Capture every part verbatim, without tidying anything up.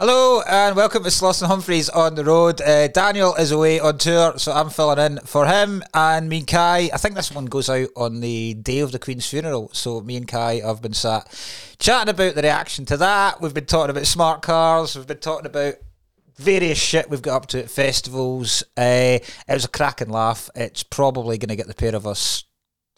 Hello and welcome to Sloss and Humphreys on the road. Uh, Daniel is away on tour, so I'm filling in for him. And me and Kai, I think this one goes out on the day of the Queen's funeral. So me and Kai have been sat chatting about the reaction to that. We've been talking about smart cars. We've been talking about various shit we've got up to at festivals. Uh, it was a cracking laugh. It's probably going to get the pair of us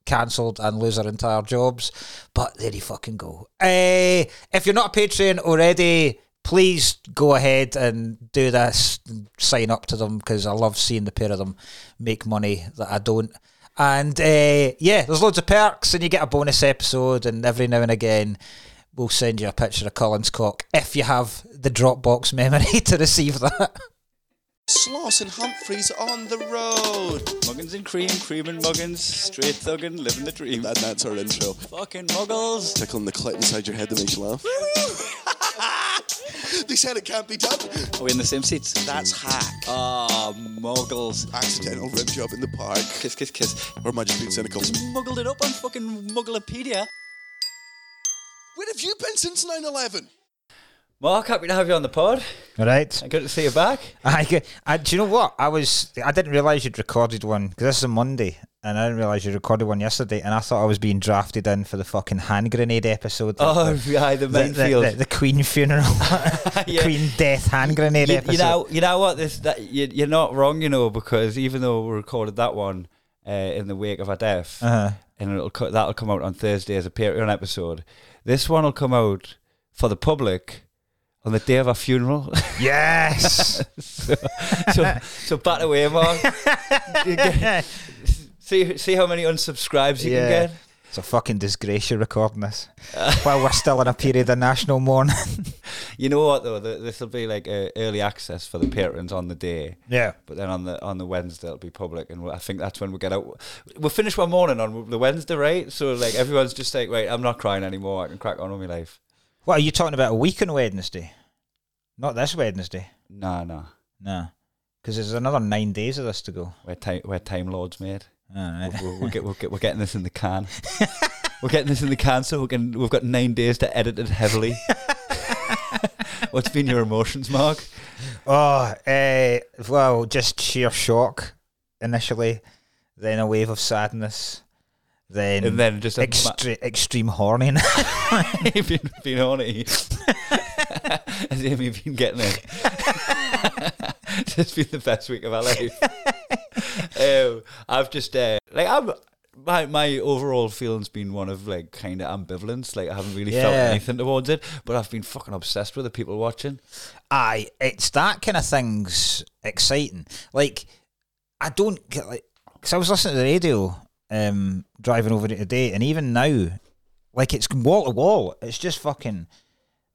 cancelled and lose our entire jobs. But there you fucking go. Uh, if you're not a Patreon already, please go ahead and do this and sign up to them, because I love seeing the pair of them make money that I don't. And uh, yeah, there's loads of perks and you get a bonus episode, and every now and again we'll send you a picture of Colin's cock if you have the Dropbox memory to receive that. Sloss and Humphreys on the road. Muggins and cream, cream and muggins, straight thuggin', living the dream. And that's our intro. Fucking muggles. Tickling the clit inside your head that makes you laugh. They said it can't be done. Are we in the same seats? That's hack. Ah, oh, muggles. Accidental rib job in the park. Kiss, kiss, kiss. Or am I just being cynical? Just muggled it up on fucking Mugglepedia. Where have you been since nine eleven? Mark, happy to have you on the pod. All right. Good to see you back. I, I, do you know what? I was. I didn't realise you'd recorded one, because this is a Monday, and I didn't realise you recorded one yesterday, and I thought I was being drafted in for the fucking hand grenade episode. Oh, the, yeah, the minefield. The, the, the Queen funeral. The yeah. Queen death hand grenade you, episode. You know, you know what? This, that, you, you're not wrong, you know, because even though we recorded that one uh, in the wake of our death, uh-huh. and it'll co- that'll come out on Thursday as a Patreon episode, this one will come out for the public on the day of our funeral. Yes! so, so, so bat away, Mark. see, see how many unsubscribes you yeah. can get? It's a fucking disgrace, you're recording this. Uh, while we're still in a period of national mourning. You know what, though? The, this will be like uh, early access for the patrons on the day. Yeah. But then on the on the Wednesday, it'll be public, and we'll, I think that's when we get out. We'll finish one morning on the Wednesday, right? So like everyone's just like, wait, I'm not crying anymore. I can crack on with my life. What, are you talking about a week on Wednesday? Not this Wednesday. No, no. No. Because there's another nine days of this to go. We're, ti- we're Time Lords, mate. All right. We're, we're, we're, get, we're, get, we're getting this in the can. We're getting this in the can, so we're getting, we've got nine days to edit it heavily. What's been your emotions, Mark? Oh, uh, well, just sheer shock initially, then a wave of sadness. Then, and then just extre- ma- extreme horniness. You've been, been horny. As if you've been getting it. It's been the best week of my life. um, I've just, uh, like, I'm, my my overall feeling's been one of, like, kind of ambivalence. Like, I haven't really yeah. felt anything towards it, but I've been fucking obsessed with the people watching. Aye, it's that kind of thing's exciting. Like, I don't get, like, because I was listening to the radio. Um, driving over it today, and even now, like, it's wall to wall. It's just fucking,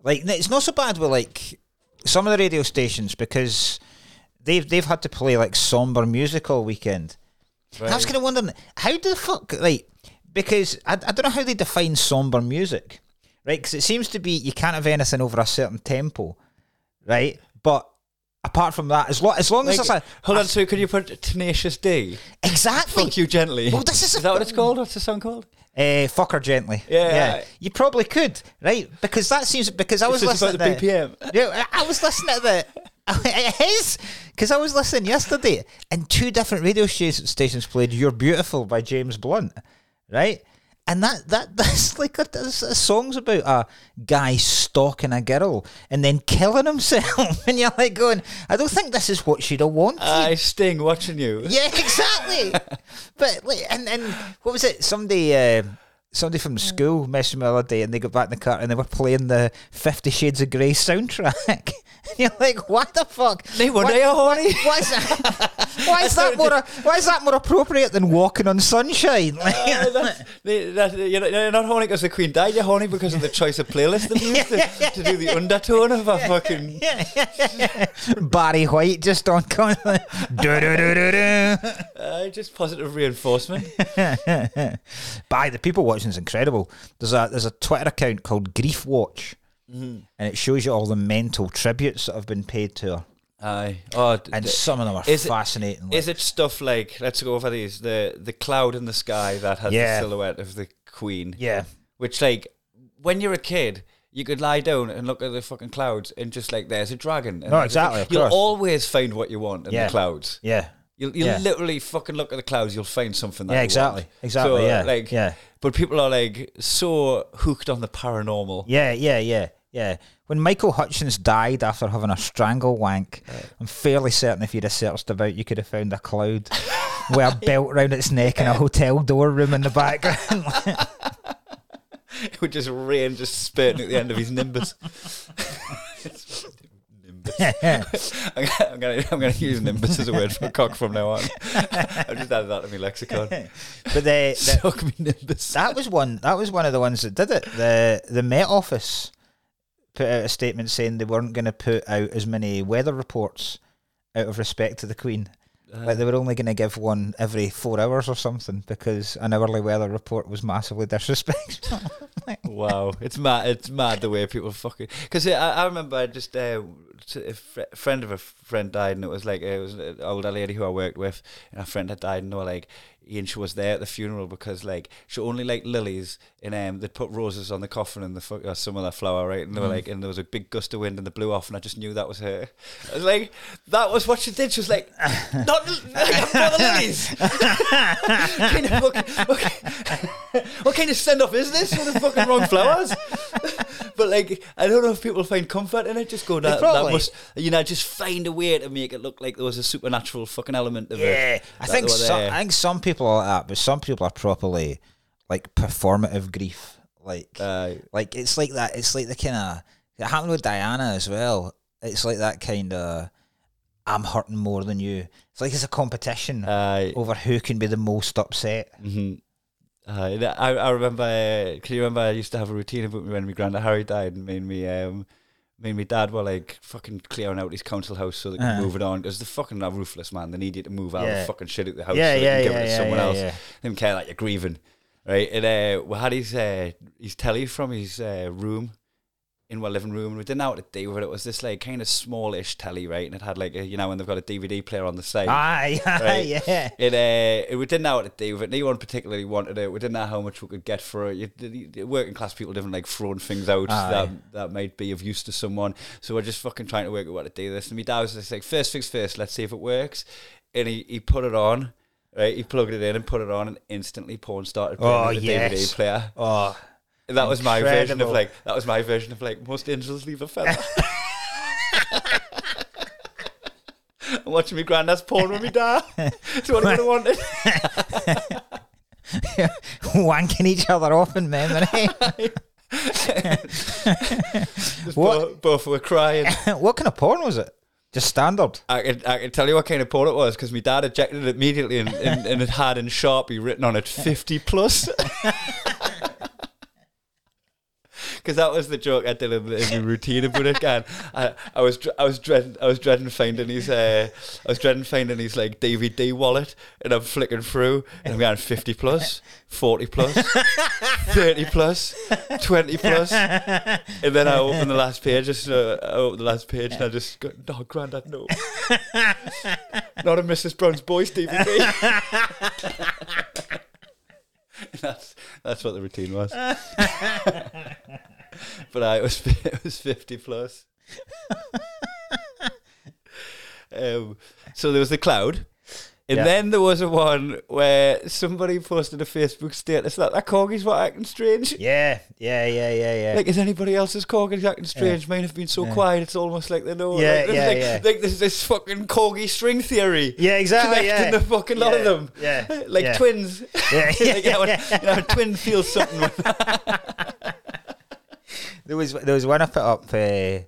like, it's not so bad with, like, some of the radio stations, because they've they've had to play, like, somber music all weekend. Right. I was kind of wondering, how do the fuck, like, because I, I don't know how they define somber music, right? Because it seems to be you can't have anything over a certain tempo, right? But apart from that, as, lo- as long like, as... Like, hold on, so could you put Tenacious D? Exactly. Fuck You Gently. Well, this is, is a, that what it's called? What's the song called? Uh, Fuck Her Gently. Yeah. yeah. You probably could, right? Because that seems... Because I was it's listening about the to... B P M. Yeah, I was listening to the... It is! Because I was listening yesterday, and two different radio stations played You're Beautiful by James Blunt, right? And that, that that's like a, a song's about a guy stalking a girl and then killing himself, and you're like going, I don't think this is what she'd have wanted. I Sting watching you. Yeah, exactly. But like, and and what was it? Somebody uh, somebody from school messaged me the other day, and they got back in the car and they were playing the Fifty Shades of Grey soundtrack. And you're like, what the fuck? No wonder you're horny. Why is that? Why is that more? Why is that more appropriate than Walking on Sunshine? Like, uh, that's, that's, you're not horny because the Queen died. You're horny because of the choice of playlist they used yeah, to, yeah, to do the yeah, undertone of a yeah, fucking yeah, yeah, yeah. Barry White just on. do, do, do, do, do. Uh, just positive reinforcement. By the people watching is incredible. There's a there's a Twitter account called Grief Watch. Mm-hmm. And it shows you all the mental tributes that have been paid to her. Aye, oh, d- and some of them are is fascinating. It, like. Is it stuff like, let's go over these, the the cloud in the sky that has yeah. the silhouette of the Queen? Yeah, which, like, when you're a kid, you could lie down and look at the fucking clouds and just like, there's a dragon. And no, exactly. Of you'll always find what you want in yeah. the clouds. Yeah. You'll, you'll yeah. literally fucking look at the clouds, you'll find something that yeah, you exactly. want. Exactly, so, yeah. Like, yeah. But people are like so hooked on the paranormal. Yeah, yeah, yeah, yeah. When Michael Hutchence died after having a strangle wank, right. I'm fairly certain if you'd have searched about, you could have found a cloud with a belt round its neck and a hotel door room in the background. It would just rain, just spitting at the end of his nimbus. Nimbus. I'm going to I'm going to use nimbus as a word for a cock from now on. I've just added that to my lexicon. But they suck me nimbus. That was one. That was one of the ones that did it. The the Met Office put out a statement saying they weren't going to put out as many weather reports out of respect to the Queen. Like they were only going to give one every four hours or something because an hourly weather report was massively disrespectful. Wow, it's mad! It's mad the way people fucking. Because I, I remember I just uh, a friend of a friend died, and it was like it was an older lady who I worked with, and a friend had died, and they were like, and she was there at the funeral because like she only liked lilies, and um, they'd put roses on the coffin and the fuck or some other flower, right? And they were mm. like, and there was a big gust of wind and they blew off, and I just knew that was her. I was like, that was what she did. She was like, not like, not the lilies. What kind of fucking, what, what kind of send off is this? What the fucking wrong flowers? But like, I don't know if people find comfort in it. Just go that, that must, you know, just find a way to make it look like there was a supernatural fucking element of yeah, it. Yeah, I think some, I think some people. People are like that, but some people are properly like performative grief, like uh, like it's like that. It's like the kind of it happened with Diana as well. It's like that kind of I'm hurting more than you. It's like it's a competition uh, over who can be the most upset. Mm-hmm. Uh, I I remember. Uh, can you remember? I used to have a routine about me when my granddad Harry died, and made me. Um, Me and my dad were like fucking clearing out his council house so they could uh. move it on because they're fucking roofless, man. They need you to move out yeah. and fucking shit at the house yeah, so they yeah, can give yeah, it to yeah, someone yeah, else. Yeah. They don't care that you're grieving, right? And uh, we had his uh, his telly from his uh, room in my living room, and we didn't know what to do with it. It was this like kind of smallish telly, right? And it had like a, you know when they've got a D V D player on the side. Aye, right? Yeah. And uh, we didn't know what to do with it. No one particularly wanted it. We didn't know how much we could get for it. You, you, you, working class people didn't like throwing things out Aye. that that might be of use to someone. So we're just fucking trying to work out what to do with this. And my dad was just like, first things first, let's see if it works. And he he put it on, right? He plugged it in and put it on, and instantly porn started playing oh, on the yes. D V D player. Oh. That was Incredible. my version of like. That was my version of like. Most angels leave a feather. I'm watching my granddad's porn with me dad. It's what I wanted. Wanking each other off in memory. Both, both were crying. What kind of porn was it? Just standard. I could, I could tell you what kind of porn it was because my dad ejected it immediately, and, and, and it had in Sharpie written on it fifty plus. Because that was the joke I did in the routine about it, and I, I was I was dreading I was dreading finding his uh, I was dreading finding his like D V D wallet, and I'm flicking through and I'm going fifty plus, forty plus, thirty plus, twenty plus, and then I open the last page. Just uh, I open the last page and I just go, no, Grandad, no, not a Missus Brown's Boys D V D. that's that's what the routine was. But I uh, it was it was fifty plus. um, so there was the cloud, and yeah. then there was a one where somebody posted a Facebook status that that corgis were acting strange. Yeah, yeah, yeah, yeah, yeah. Like, is anybody else's corgis acting strange? Yeah. Mine have been so yeah. quiet, it's almost like they know. Yeah, like, yeah, like, yeah. Like there's this fucking corgi string theory. Yeah, exactly. Connecting yeah. the fucking yeah. lot of them. Yeah, like yeah. twins. Yeah, yeah, like, you know, yeah. You know, a twin feels something. With that. There was there was one I put up uh,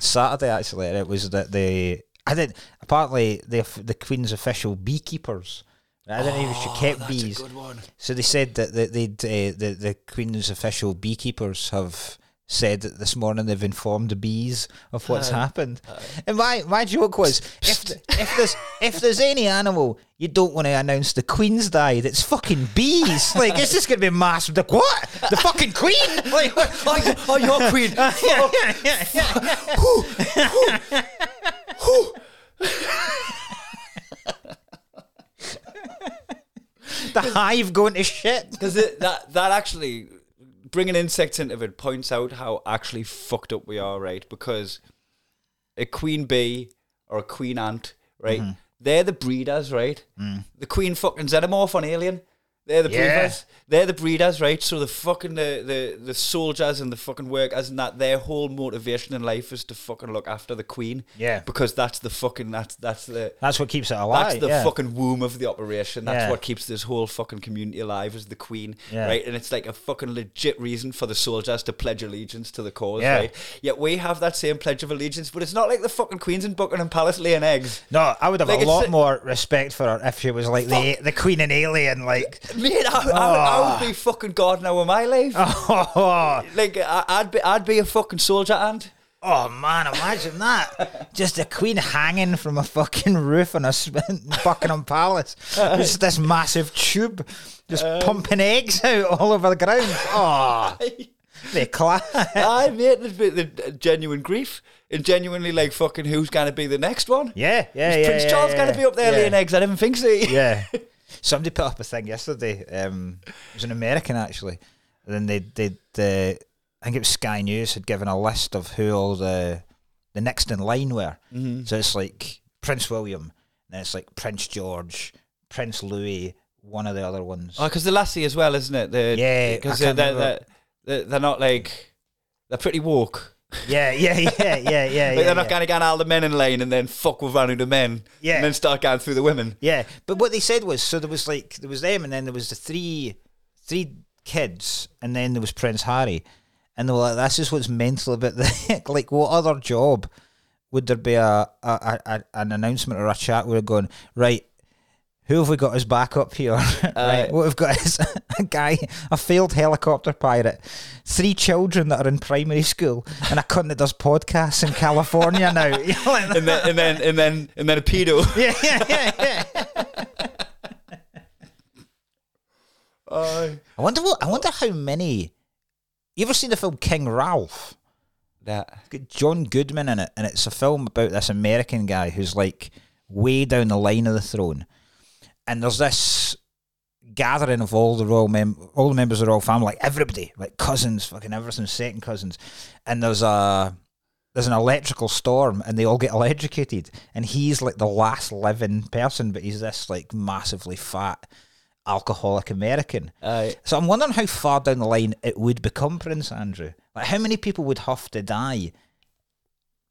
Saturday actually, and it was that the I didn't apparently the the Queen's official beekeepers. I didn't know if she kept that's bees. A good one. So they said that they they'd, uh, the the Queen's official beekeepers have said that this morning they've informed the bees of what's uh, happened. Uh, and my, my joke was if the, if there's if there's any animal you don't want to announce the Queen's died, it's fucking bees. Like it's just gonna be massive. Like what? The fucking Queen? Like oh, oh your Queen. The hive going to shit because that that actually. bringing insects into it points out how actually fucked up we are, right? Because a queen bee or a queen ant, right? Mm-hmm. They're the breeders, right? Mm. The queen fucking xenomorph on Alien. They're the yeah. breeders. They're the breeders, right? So the fucking the, the, the soldiers and the fucking workers and that, their whole motivation in life is to fucking look after the queen. Yeah. Because that's the fucking that's that's the that's what keeps it alive. That's the yeah. fucking womb of the operation. That's yeah. what keeps this whole fucking community alive is the queen. Yeah. Right. And it's like a fucking legit reason for the soldiers to pledge allegiance to the cause, yeah. right? Yet we have that same pledge of allegiance, but it's not like the fucking queen's in Buckingham Palace laying eggs. No, I would have like a lot a, more respect for her if she was like the the queen in Alien, like Mate, I, oh. I, I would be fucking God now of my life. Oh. Like I, I'd be, I'd be a fucking soldier and. Oh man, imagine that! Just a queen hanging from a fucking roof on a Buckingham Palace. Just this massive tube, just um. pumping eggs out all over the ground. Oh, they clap. Aye, mate, the, the, the genuine grief. And genuinely, like, fucking, who's gonna be the next one? Yeah, yeah, Is yeah. Prince yeah, Charles yeah, gonna yeah. be up there yeah. laying eggs? I didn't think so. Yeah. Somebody put up a thing yesterday. Um, it was an American, actually. And then they did. Uh, I think it was Sky News had given a list of who all the the next in line were. Mm-hmm. So it's like Prince William, and then it's like Prince George, Prince Louis, one of the other ones. Oh, because the lassie as well, isn't it? The, yeah, because they're, they're, they're they're not like they're pretty woke. Yeah, yeah, yeah, yeah, yeah. But like they're not yeah. going to get all the men in line and then fuck with running the men yeah. and then start going through the women. Yeah, but what they said was, so there was like, there was them and then there was the three three kids and then there was Prince Harry. And they were like, that's just what's mental about the, like what other job would there be a, a, a an announcement or a chat where they're going, right, who have we got as backup here? Uh, right. What we've got is a guy, a failed helicopter pirate, three children that are in primary school, and a cunt that does podcasts in California now. and then and then and then and then a pedo. Yeah, yeah, yeah, yeah. Uh, I wonder what I wonder how many. You ever seen the film King Ralph? That it's got John Goodman in it, and it's a film about this American guy who's like way down the line of the throne. And there's this gathering of all the royal mem- all the members of the royal family, like everybody, like cousins, fucking everything, second cousins. And there's a there's an electrical storm, and they all get electrocuted. And he's like the last living person, but he's this like massively fat alcoholic American. Uh, so I'm wondering how far down the line it would become Prince Andrew. Like how many people would have to die?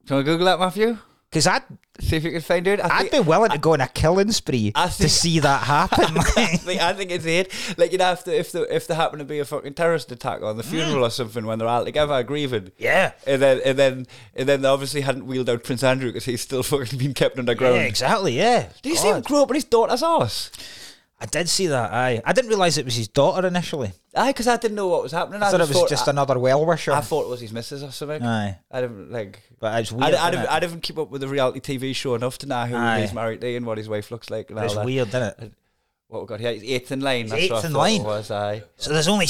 Do you want to Google that, Matthew? Because I'd see if you could find out. I I'd think, be willing I, to go on a killing spree think, to see that happen. I, think, I think it's it. Like you'd have to if the if there happened to be a fucking terrorist attack on the funeral mm. or something when they're all together grieving. Yeah, and then and then and then they obviously hadn't wheeled out Prince Andrew because he's still fucking been kept underground. Yeah, exactly. Yeah. Did you see him grow up in his daughter's house? I did see that, aye. I didn't realise it was his daughter initially. Aye, because I didn't know what was happening. I, I thought it was thought, just I, another well-wisher. I thought it was his missus or something. Aye. I didn't, like... But it's weird, I, I, didn't, I didn't keep up with the reality T V show enough to know who aye. he's married to and what his wife looks like. And it's all that. Weird, isn't it? What we got here, he's eighth in line. He's that's eighth what in line. Was, aye. So there's only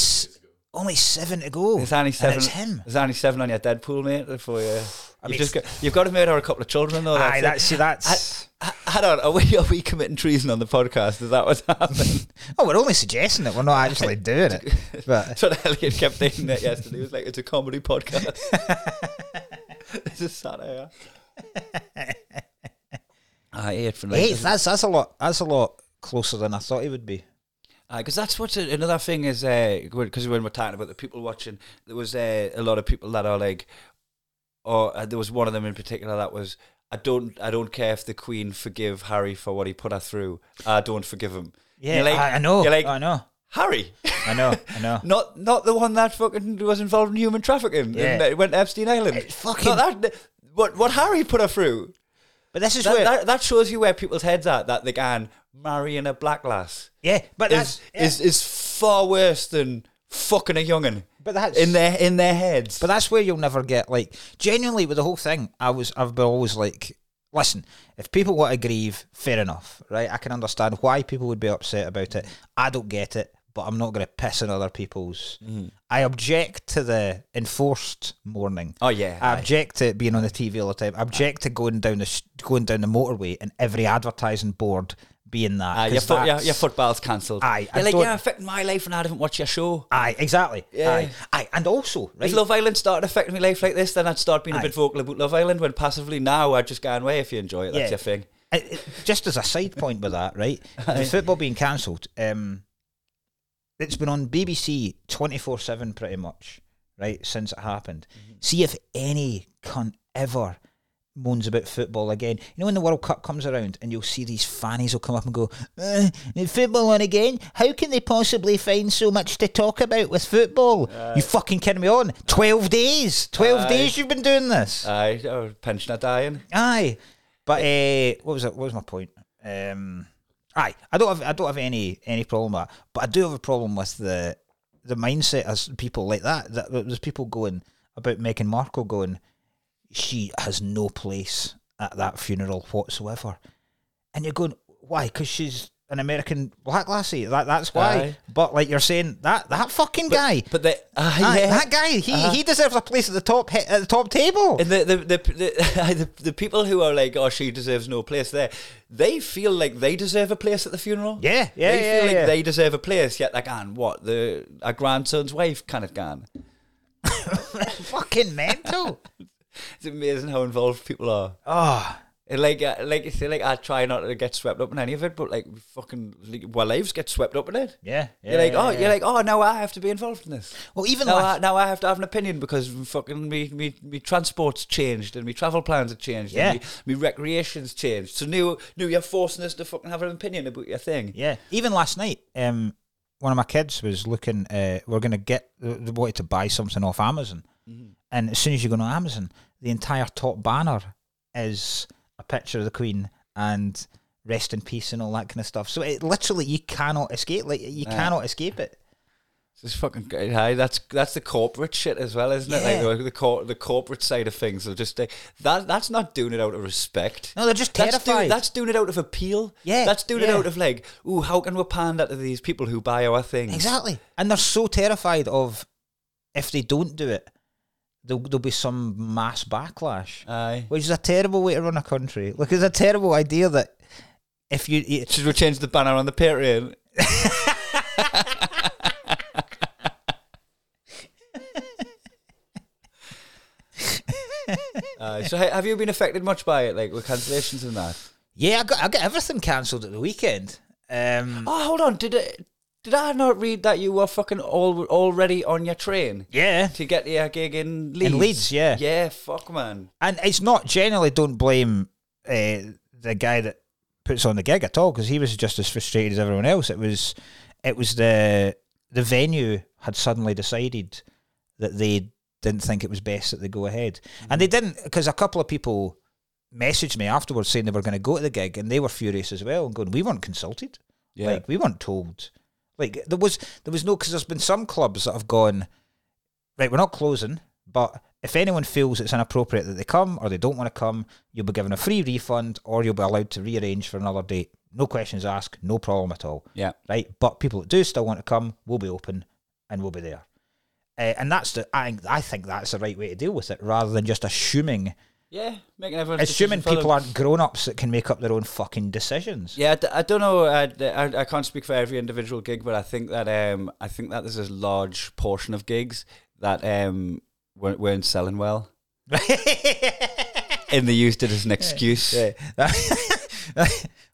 only seven to go. There's only seven. And it's him. There's only seven on your Deadpool, mate, before you... I mean, just got, you've got to murder a couple of children, though. That's aye, that's, see, that's... I, I, I don't know, are we, are we committing treason on the podcast? Is that what's happening? Oh, we're only suggesting it. We're not actually doing it. But. That's what Elliot kept thinking that yesterday. He was like, it's a comedy podcast. This is satire. I hate from like... Hey, that's, that's, a lot, that's a lot closer than I thought it would be. Because uh, that's what's a, another thing is... Because uh, when we're talking about the people watching, there was uh, a lot of people that are like... Or uh, there was one of them in particular that was, I don't, I don't care if the Queen forgive Harry for what he put her through. I don't forgive him. Yeah, like, I, I know. You're like, I know. Harry. I know. I know. not, not the one that fucking was involved in human trafficking. Yeah. And went to Epstein Island. It fucking. Not that. What, what Harry put her through. But this is that, where that, that shows you where people's heads are. That they can marrying a black lass. Yeah, but is, that's yeah. is is far worse than fucking a young'un. But that's in their in their heads. But that's where you'll never get like genuinely with the whole thing. I was I've been always like, listen, if people want to grieve, fair enough, right? I can understand why people would be upset about it. I don't get it, but I'm not going to piss on other people's. Mm. I object to the enforced mourning. Oh yeah, I aye. object to being on the T V all the time. I object aye. to going down the going down the motorway and every advertising board being that. Aye, your, fo- your, your football's cancelled. Aye. You're like, yeah, affecting my life and I didn't watch your show. Aye, exactly. Yeah. Aye. Aye. And also, right? If Love Island started affecting my life like this, then I'd start being aye. a bit vocal about Love Island, when passively now I'd just go away. If you enjoy it, that's yeah. your thing. Uh, just as a side point with that, right? The football being cancelled, um, it's been on B B C twenty-four seven pretty much, right, since it happened. Mm-hmm. See if any cunt ever moans about football again. You know, when the World Cup comes around and you'll see these fannies will come up and go, uh, football on again? How can they possibly find so much to talk about with football? Uh, you fucking kidding me on? twelve days twelve aye. days you've been doing this. Aye, oh, pensioner dying. Aye. But uh, what was it? What was my point? Um, aye, I don't have I don't have any any problem with that, but I do have a problem with the the mindset as people like that. That there's people going about Meghan Markle going, she has no place at that funeral whatsoever, and you're going, why? Because she's an American black lassie. That that's why. Aye. But like you're saying, that that fucking but, guy. But the, uh, aye, yeah. that guy, he uh-huh. he deserves a place at the top he- at the top table. And the the the, the the the people who are like, oh, she deserves no place there. They feel like they deserve a place at the funeral. Yeah, yeah, they yeah, feel yeah, like yeah. they deserve a place. Yet, like, and what the a grandson's wife kind of gone. Fucking mental. It's amazing how involved people are. Oh. Like, like you say, like I try not to get swept up in any of it, but like fucking, like, our lives get swept up in it. Yeah, yeah you're like, yeah, oh, yeah. you're like, oh, now I have to be involved in this. Well, even now, like, I, now I have to have an opinion because fucking me, me, me transport's changed and me travel plans have changed. Yeah, and me, me recreation's changed. So now, now you're forcing us to fucking have an opinion about your thing. Yeah. Even last night, um, one of my kids was looking. Uh, we're gonna get. They wanted to buy something off Amazon, mm-hmm. and as soon as you go on Amazon, the entire top banner is a picture of the Queen and rest in peace and all that kind of stuff. So it literally, you cannot escape. Like you uh, cannot escape it. It's fucking good. That's that's the corporate shit as well, isn't yeah. it? Like the the, cor- the corporate side of things. They'll just like that. That's not doing it out of respect. No, they're just terrified. That's, do, that's doing it out of appeal. Yeah, that's doing yeah. it out of like, ooh, how can we pan that to these people who buy our things? Exactly. And they're so terrified of if they don't do it, There'll, there'll be some mass backlash. Aye. Which is a terrible way to run a country. Look, it's a terrible idea that if you... you Should we change the banner on the Patreon? uh, so have you been affected much by it, like with cancellations and that? Yeah, I got, I got everything cancelled at the weekend. Um, oh, hold on, did it... Did I not read that you were fucking all, already on your train? Yeah. To get your gig in Leeds? In Leeds, yeah. Yeah, fuck, man. And it's not generally, don't blame uh, the guy that puts on the gig at all, because he was just as frustrated as everyone else. It was it was the the venue had suddenly decided that they didn't think it was best that they go ahead. Mm. And they didn't, because a couple of people messaged me afterwards saying they were going to go to the gig, and they were furious as well, and going, we weren't consulted. Yeah. Like, we weren't told... Like, there was there was no, because there's been some clubs that have gone, right, we're not closing, but if anyone feels it's inappropriate that they come or they don't want to come, you'll be given a free refund or you'll be allowed to rearrange for another date. No questions asked, no problem at all. Yeah. Right? But people that do still want to come will be open and will be there. Uh, and that's the, I, I think that's the right way to deal with it, rather than just assuming... Yeah, making everyone assuming people aren't grown-ups that can make up their own fucking decisions. Yeah, I, d- I don't know. I, I I can't speak for every individual gig, but I think that um I think that there's a large portion of gigs that um weren't, weren't selling well, and they used it as an excuse. Yeah. Yeah.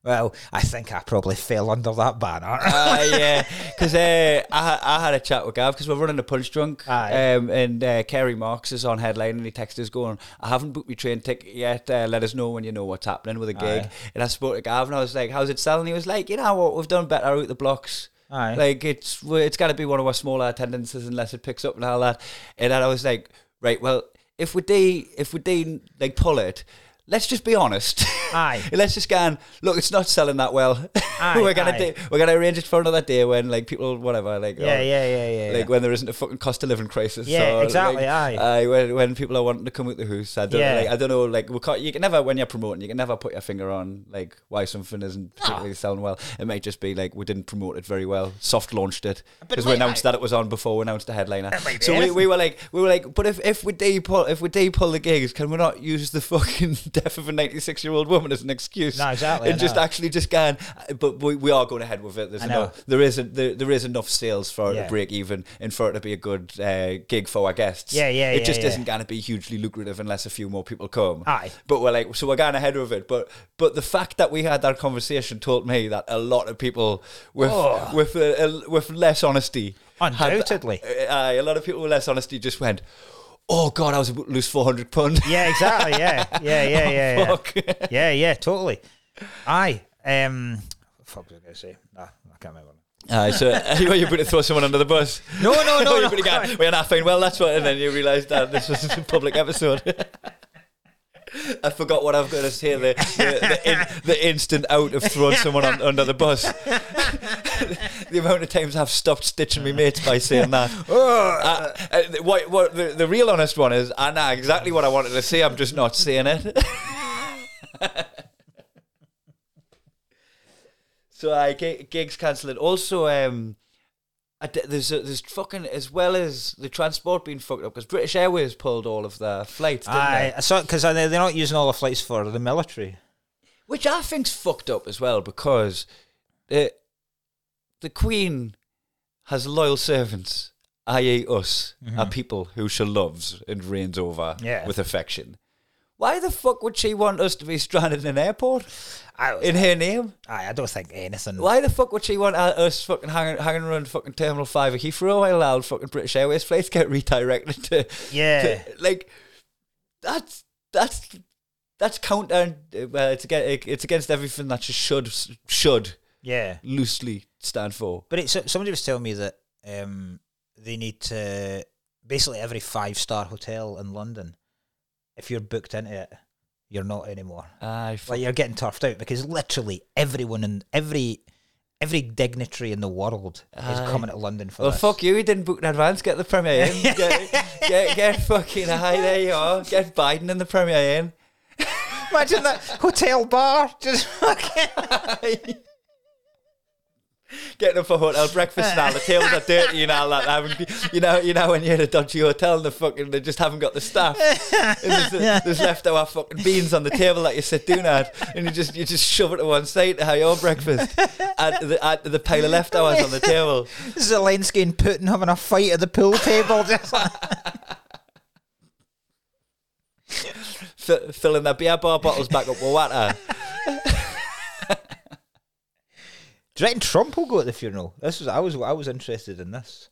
Well, I think I probably fell under that banner. uh, yeah, because uh, I I had a chat with Gav, because we're running a Punch Drunk, um, and uh, Kerry Marks is on headline, and he texted us going, I haven't booked my train ticket yet, uh, let us know when you know what's happening with a gig. Aye. And I spoke to Gav, and I was like, how's it selling? He was like, you know what, we've done better out the blocks. Aye. Like, it's it's got to be one of our smaller attendances unless it picks up and all that. And then I was like, right, well, if we do, if we do, like, pull it, let's just be honest. Aye. Let's just go and, look, it's not selling that well. Aye, we're gonna do, we're gonna arrange it for another day when, like, people, whatever, like, yeah, or, yeah, yeah, yeah, like yeah. when there isn't a fucking cost of living crisis. Yeah, or, exactly. Like, aye. Aye. When, when people are wanting to come out the house, I don't, yeah. like, I don't know, like, we can't, you can never, when you're promoting, you can never put your finger on like why something isn't particularly oh. selling well. It might just be like we didn't promote it very well, soft launched it because we announced I, that it was on before we announced the headliner. So we, we were like, we were like, but if if we do pull, if we do pull the gigs, can we not use the fucking death of a ninety-six-year-old woman as an excuse. No, exactly. And just actually just going, but we, we are going ahead with it. There's enough, there is a, there, there is enough sales for it yeah. to break even and for it to be a good uh, gig for our guests. Yeah, yeah, it yeah. It just yeah. isn't going to be hugely lucrative unless a few more people come. Aye. But we're like, so we're going ahead with it. But but the fact that we had that conversation told me that a lot of people with oh. with uh, with less honesty, undoubtedly, had, uh, a lot of people with less honesty just went, oh God, I was about to lose four hundred pounds. Yeah, exactly. Yeah, yeah, yeah, yeah. Oh, yeah. Fuck. yeah, yeah, totally. Aye. Um, fuck was I going to say? Nah, I can't remember. Aye, so uh, you were about to throw someone under the bus. No, no, no. You're going to go, well, I find, well, that's what, and then you realised that this was a public episode. I forgot what I've got to say. The the, the, in, the instant out of throwing someone on, under the bus. The amount of times I've stopped stitching my mates by saying that. I, I, what, what, the, the real honest one is, I know exactly what I wanted to say. I'm just not saying it. So I g- gigs cancelled. Also, um, I d- there's a, there's fucking, as well as the transport being fucked up, because British Airways pulled all of their flights, didn't Aye, they? I saw, because they're not using all the flights for the military, which I think's fucked up as well, because the the Queen has loyal servants, that is, us, mm-hmm. our people who she loves and reigns over yeah. with affection. Why the fuck would she want us to be stranded in an airport I in her name? I, I don't think anything. Why the fuck would she want us fucking hanging, hanging around fucking Terminal five of Heathrow while our fucking British Airways flights get redirected to... Yeah. To, like, that's... That's... That's counter... Well, it's against, it's against everything that she should... Should... Yeah. Loosely stand for. But it's, somebody was telling me that um, they need to... Basically, every five-star hotel in London... If you're booked into it, you're not anymore. Aye, like you're getting turfed out because literally everyone in every every dignitary in the world aye. Is coming to London for well, this. Well, fuck you. We didn't book in advance. Get the Premier in. Get, get, get fucking high. There you are. Get Biden in the Premier in. Imagine that hotel bar just fucking high. Getting up for hotel breakfast and all the tables are dirty and all that. Like, you know, you know when you're in a dodgy hotel and the fucking they just haven't got the staff. And there's, a, there's leftover fucking beans on the table that you sit doing at, and you just you just shove it to one side to have your breakfast. Add to the, add to the pile of leftovers on the table. Zelensky and Putin having a fight at the pool table. Just like. F- filling their beer bar bottles back up with water. Do you reckon Trump will go at the funeral? This was I was I was interested in this.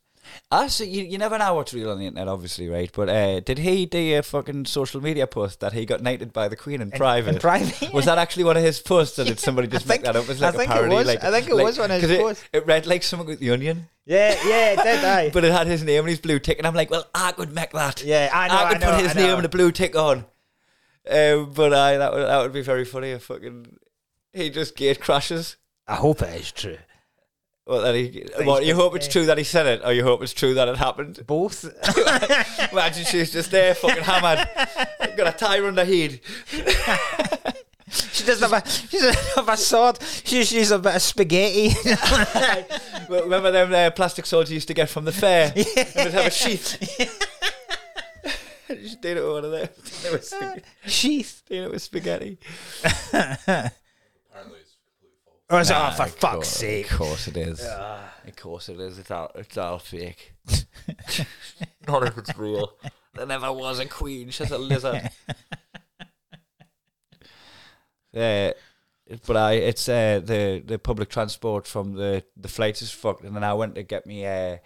I see, you, you never know what's real on the internet, obviously, right? But uh, did he do a fucking social media post that he got knighted by the Queen in, in private? In private, yeah. Was that actually one of his posts, or did somebody just think, make that up? It was like I think a parody. It was. Like, I think it like, was one of his posts. It, it read like something with the Onion. Yeah, yeah, it did, aye. But it had his name and his blue tick, and I'm like, well, I could make that. Yeah, I know. I could I know, put his name and a blue tick on. Uh, but aye, that would that would be very funny. If fucking he just gate crashes. I hope it is true. Well, that he, well, you hope it's true that he said it, or you hope it's true that it happened? Both. Imagine she's just there, fucking hammered. Got a tie around her head. She doesn't have a, she doesn't have a sword. She, she's a bit of spaghetti. Well, remember them uh, plastic swords you used to get from the fair? Yeah. And they'd have a sheath. Yeah. She did it with one of them. It was spag- sheath. Did it with spaghetti. Or is nah, it, oh, for fuck's course, sake. Of course it is. Uh, of course it is. It's all, it's all fake. Not if it's real. There never was a queen. She's a lizard. uh, but I, it's uh, the, the public transport from the, the flights is fucked. And then I went to get me, uh,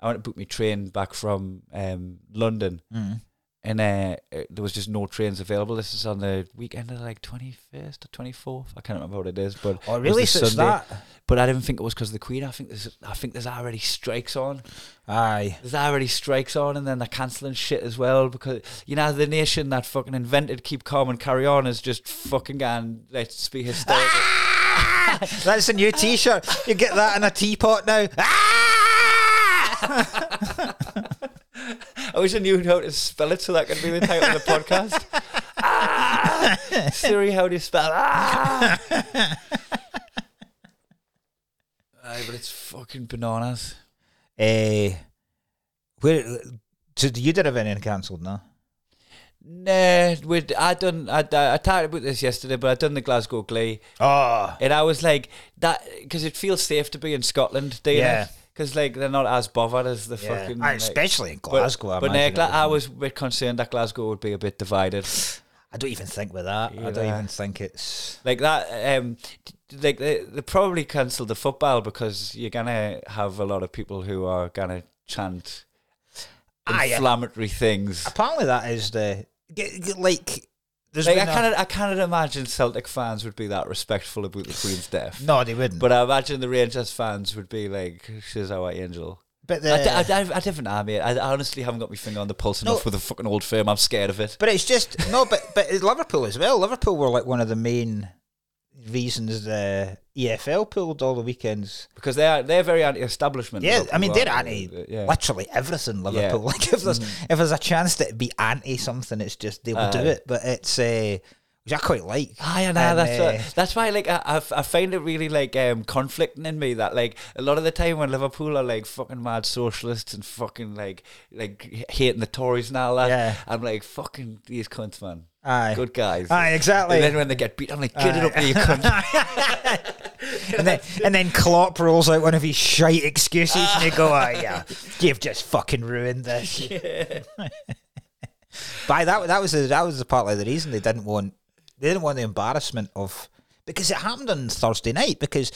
I went to book my train back from um, London. Mm. And uh, there was just no trains available. This is on the weekend of like twenty-first or twenty-fourth. I can't remember what it is, but oh, really? It's Sunday. That? But I didn't think it was because of the Queen. I think there's, I think there's already strikes on. Aye, there's already strikes on, and then they're cancelling shit as well because you know the nation that fucking invented "Keep Calm and Carry On" is just fucking going. Let's be hysterical. Ah! That's a new T-shirt. You get that in a teapot now. Ah! I wish I knew how to spell it so that could be the title of the podcast. Ah, Siri, how do you spell ah? Aye, but it's fucking bananas. Eh, uh, where? So you did have anything cancelled, no? Nah, we'd, I done. I, I talked about this yesterday, but I done the Glasgow Glee. Oh. And I was like that because it feels safe to be in Scotland, do you yeah. know? Because like they're not as bothered as the yeah. fucking, I, especially like, in Glasgow. But, I but nah, Gla- I was a bit concerned that Glasgow would be a bit divided. I don't even think with that. Either. I don't even think it's like that. Um, like they, they probably cancelled the football because you're gonna have a lot of people who are gonna chant inflammatory Aye, things. Apparently, that is the like. Like I can't, I can't imagine Celtic fans would be that respectful about the Queen's death. No, they wouldn't. But I imagine the Rangers fans would be like, "She's our angel." But the, I, I, I, I don't know, mate. I, I honestly haven't got my finger on the pulse enough no, with the fucking old firm. I'm scared of it. But it's just no. But but Liverpool as well. Liverpool were like one of the main reasons the E F L pulled all the weekends because they're they're very anti-establishment. Yeah, Liverpool, I mean they're anti they? yeah. literally everything. Liverpool. Yeah. Like if there's mm. if there's a chance that it'd be anti something, it's just they will uh, do it. But it's uh, which I quite like. I know and, that's uh, what, that's why like I I find it really like um, conflicting in me that like a lot of the time when Liverpool are like fucking mad socialists and fucking like like hating the Tories and all that, yeah. I'm like fucking these cunts, man. Aye. Good guys. Aye, exactly. And then when they get beat, I'm like, get Aye. it up there, you cunt. and, then, and then Klopp rolls out one of his shite excuses ah. and you go, oh, yeah, you've just fucking ruined this. Yeah. But that, that, was the, that was the part of the reason they didn't want, they didn't want the embarrassment of, because it happened on Thursday night, because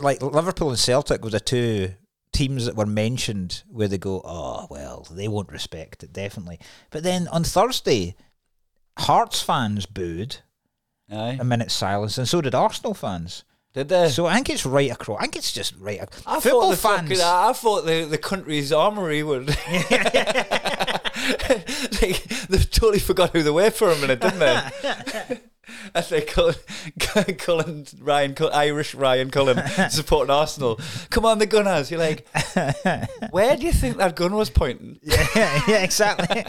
like Liverpool and Celtic were the two teams that were mentioned where they go, oh, well, they won't respect it, definitely. But then on Thursday, Hearts fans booed Aye. a minute's silence, and so did Arsenal fans. Did they? So I think it's right across. I think it's just right across. I Football thought the fans. Fucking, I thought the, the country's armoury would. like, they totally forgot who they were for a minute, didn't they? As they call Cullen, Ryan, Irish Ryan Cullen supporting Arsenal. Come on, the Gunners. You're like, where do you think that gun was pointing? Yeah, yeah, exactly.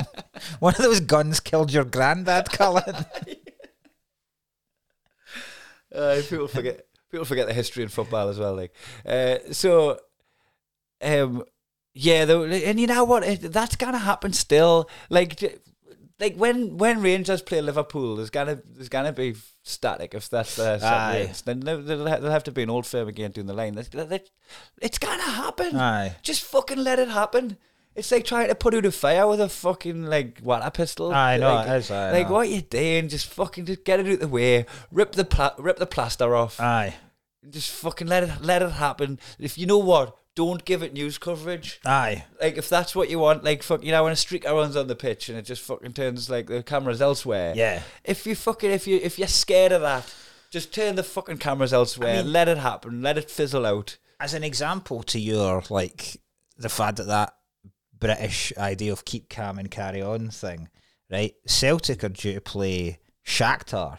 One of those guns killed your granddad, Cullen. uh, people forget. People forget the history in football as well. Like, uh, so, um, yeah, the, and you know what? It, that's gonna happen still. Like. Like when, when Rangers play Liverpool, there's gonna there's gonna be static if that's their set. Then they'll have to be an old firm again doing the line. That's, that, it's gonna happen. Aye. Just fucking let it happen. It's like trying to put out a fire with a fucking like water pistol. I know like, it is. I like know. What you're doing, just fucking just get it out of the way. Rip the pla- rip the plaster off. Aye. Just fucking let it let it happen. If you know what. Don't give it news coverage. Aye. Like, if that's what you want, like, fuck, you know, when a streaker runs on the pitch and it just fucking turns, like, the camera's elsewhere. Yeah. If you fucking, if, you, if you're scared of that, just turn the fucking cameras elsewhere. I mean, and let it happen. Let it fizzle out. As an example to your, like, the fact that that British idea of keep calm and carry on thing, right? Celtic are due to play Shakhtar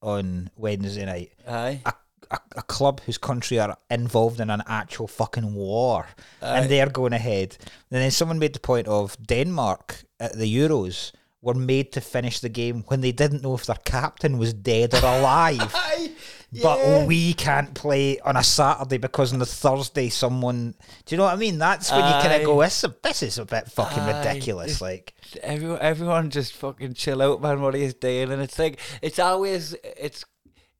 on Wednesday night. Aye. A A, a club whose country are involved in an actual fucking war uh, and they're going ahead. And then someone made the point of Denmark at the Euros were made to finish the game when they didn't know if their captain was dead or alive. I, yeah. But we can't play on a Saturday because on the Thursday someone... Do you know what I mean? That's when I, you kind of go, this, this is a bit fucking I, ridiculous. Just, like everyone, everyone just fucking chill out, man, what he's doing. And it's like, it's always... it's.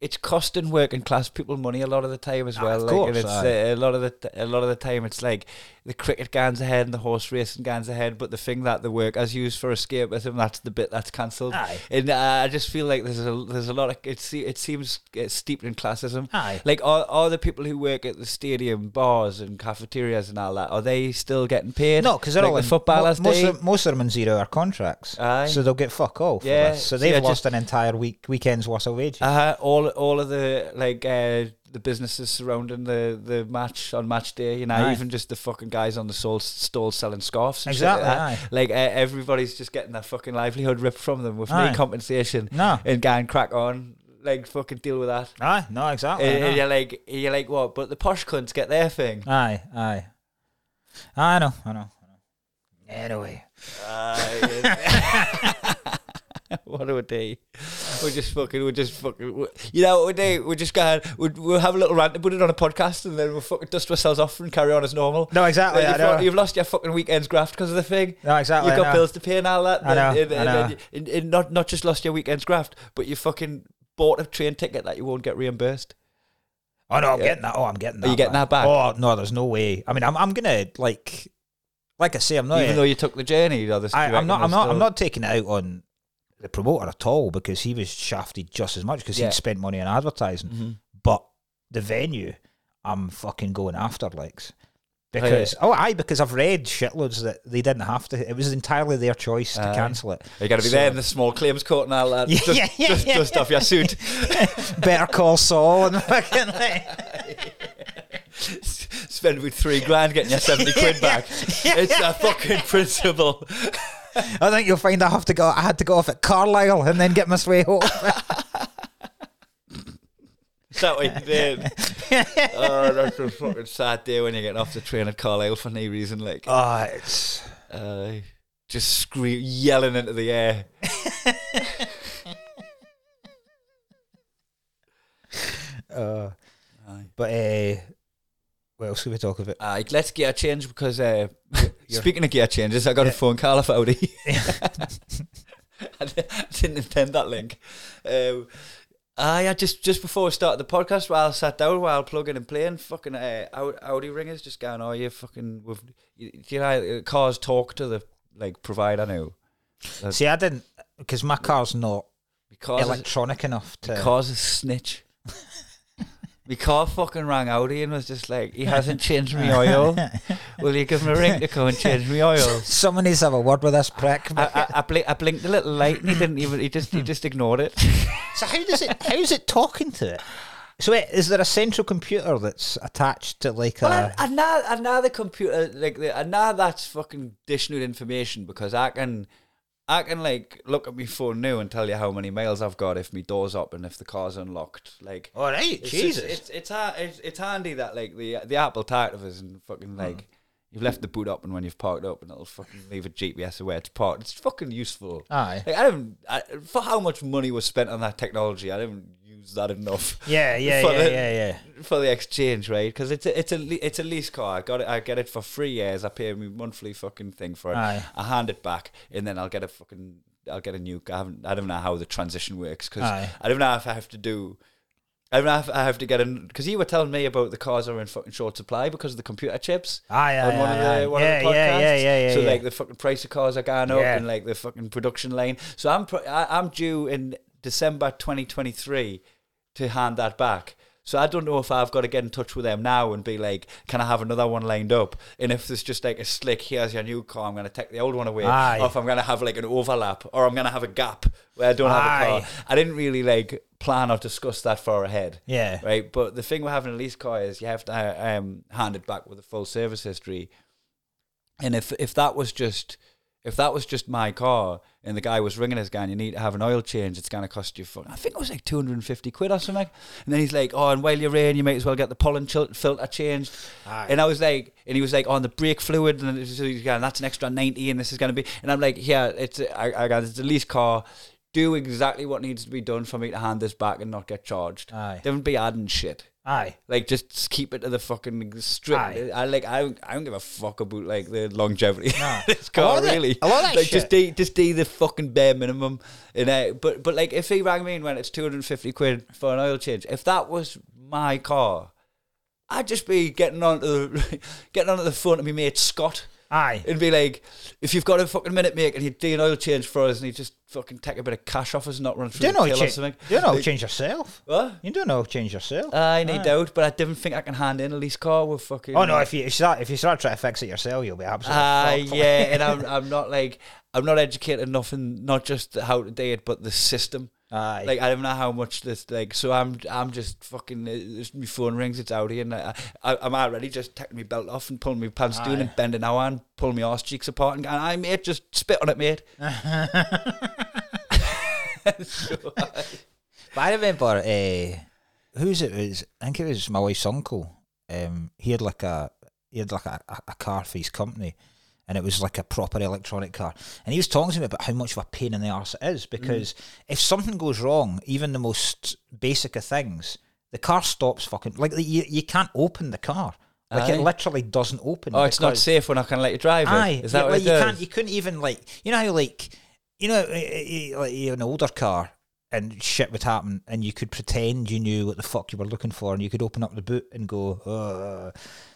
It's costing working class people money a lot of the time as well. Ah, of like, course, and it's, uh, a lot of the t- a lot of the time, it's like the cricket gan's ahead and the horse racing gan's ahead, but the thing that the workers use for escapism, that's the bit that's cancelled. And uh, I just feel like there's a there's a lot of it. Se- it seems it's steeped in classism. Aye. Like all, all the people who work at the stadium, bars, and cafeterias and all that, are they still getting paid? No, because they're like all the in, footballers. Mo- most, of, most of them in zero-hour contracts, Aye. so they'll get fuck all. For yeah, this. so they've so lost just, an entire week weekend's worth of wages. Uh, all. All of the like uh, the businesses surrounding the, the match on match day, you know, aye. even just the fucking guys on the stalls stall selling scarves. And exactly. Shit like, that. like uh, everybody's just getting their fucking livelihood ripped from them with aye. no compensation. No, and gang crack on. Like fucking deal with that. Aye, no, exactly. And, and you're like, you're like what? But the posh cunts get their thing. Aye, aye. I know, I know, I know. Anyway. Uh, What do we do? We're just fucking, we're just fucking, we're, you know what we do? We're just going, we'll, we'll have a little rant and put it on a podcast and then we'll fucking dust ourselves off and carry on as normal. No, exactly. You've, I know. Lo- you've lost your fucking weekend's graft because of the thing. No, exactly. You've got bills to pay and all that. I know, and, and, I know. And, and, and not, not just lost your weekend's graft, but you fucking bought a train ticket that you won't get reimbursed. Oh, no, I'm yeah. getting that. Oh, I'm getting that. Are you getting that back? Oh, no, there's no way. I mean, I'm I'm going to, like, like I say, I'm not... Even though you took the journey. Or this, I, I'm not I'm not, I'm not taking it out on the promoter at all because he was shafted just as much because yeah. he'd spent money on advertising. Mm-hmm. But the venue, I'm fucking going after, like... Because oh, yeah. oh aye, because I've read shitloads that they didn't have to. It was entirely their choice to aye. cancel it. You got to be so, there in the small claims court and all that. Yeah, just, yeah, yeah, just, yeah. just off your suit. Better Call Saul and fucking like. Spend with three grand getting your seventy quid back. yeah, yeah, it's yeah. a fucking principle. I think you'll find I have to go. I had to go off at Carlisle and then get my way home. Is that what you did? Oh, that's a fucking sad day when you're getting off the train at Carlisle for no reason. Like, oh, it's uh, just screaming, yelling into the air. uh, but uh, what else can we talk about? Uh, let's gear change because uh, speaking of gear changes, I got yeah. a phone call off Audi. I didn't intend that link. Um, Aye, I just just before we started the podcast, while I sat down, while plugging and playing, fucking uh, Audi ringers just going, "Oh, you fucking, we've, you, you know, cars talk to the like provider now." That's, See, I didn't because my car's not because electronic is, enough to. My car's a snitch. My car fucking rang Audi and was just like, "He hasn't changed my oil. Will you give him a ring to come and change my oil?" Someone needs to have a word with this prick. I, I, I, bl- I blinked a little light and he didn't even. He just he just ignored it. So how does it? How is it talking to it? So wait, is there a central computer that's attached to like well, a? Another another computer like another that's fucking dishing out information because I can. I can like look at my phone now and tell you how many miles I've got if my door's open, if the car's unlocked. Like, all right, it's Jesus, just, it's, it's it's it's handy that like the the app will talk to us and fucking like mm. you've left the boot open when you've parked up and it'll fucking leave a G P S away to park. It's fucking useful. Aye, like, I don't I, for how much money was spent on that technology. I don't use that enough. Yeah, yeah, yeah, the, yeah, yeah. For the exchange, right? Because it's a, it's a it's a lease car. I got it. I get it for three years. I pay my monthly fucking thing for it. Aye. I hand it back, and then I'll get a fucking I'll get a new. I haven't. I don't know how the transition works because I don't know if I have to do. I don't know if I have to get a because you were telling me about the cars are in fucking short supply because of the computer chips. Aye, aye, on one aye, of the aye. One yeah, of the podcasts. Yeah, yeah, yeah, yeah. So yeah. like the fucking price of cars are going up, yeah. and like the fucking production line. So I'm pro- I, I'm due in December twenty twenty-three to hand that back. So I don't know if I've got to get in touch with them now and be like, can I have another one lined up? And if there's just like a slick, here's your new car, I'm going to take the old one away. Aye. Or if I'm going to have like an overlap or I'm going to have a gap where I don't Aye. have a car. I didn't really like plan or discuss that far ahead. Yeah. Right. But the thing with having a lease car is you have to um, hand it back with a full service history. And if if that was just... If that was just my car and the guy was ringing us going, you need to have an oil change, it's going to cost you, I think it was like two hundred fifty quid or something. And then he's like, oh, and while you're in, you might as well get the pollen filter changed. Aye. And I was like, and he was like, oh, and the brake fluid, and so he's going, that's an extra ninety and this is going to be, and I'm like, yeah, it's a, I, I got it's a lease car. Do exactly what needs to be done for me to hand this back and not get charged. Aye. Don't be adding shit. Aye. Like, just keep it to the fucking strip. Aye. I like. I don't, I don't give a fuck about, like, the longevity no. of this car, really. I love that like, shit. Just do, just do the fucking bare minimum. And, uh, but, but, like, if he rang me and went, it's two hundred fifty quid for an oil change, if that was my car, I'd just be getting onto the, getting onto the phone to my mate Scott. Aye. It'd be like, if you've got a fucking minute, mate, and he'd do an oil change for us and he'd just fucking take a bit of cash off us and not run through do the kill cha- or something. You don't know like, change yourself. What? You don't know change yourself. I no doubt, but I didn't think I can hand in a lease car with fucking... Oh, no, if you start if you start trying to fix it yourself, you'll be absolutely... Ah, uh, yeah, and I'm I'm not, like, I'm not educated enough in not just how to do it, but the system. Aye. Like, I don't know how much this, like, so I'm I'm just fucking, uh, my phone rings, it's Audi, and I, I, I'm already just taking my belt off and pulling my pants Aye. down and bending our and pulling my arse cheeks apart and going, aye, mate, just spit on it, mate. So, I, but I remember, uh, who's it, it was, I think it was my wife's uncle, um, he had like a, he had like a, a, a car for his company. and it was like a proper electronic car. And he was talking to me about how much of a pain in the arse it is, because mm. if something goes wrong, even the most basic of things, the car stops fucking... Like, you, you can't open the car. Like, aye. It literally doesn't open. Oh, it's not safe when I can let you drive it. Aye. Is that yeah, what like it you can't, you couldn't even, like... You know how, like... You know, like, you're an older car, and shit would happen, and you could pretend you knew what the fuck you were looking for, and you could open up the boot and go, oh,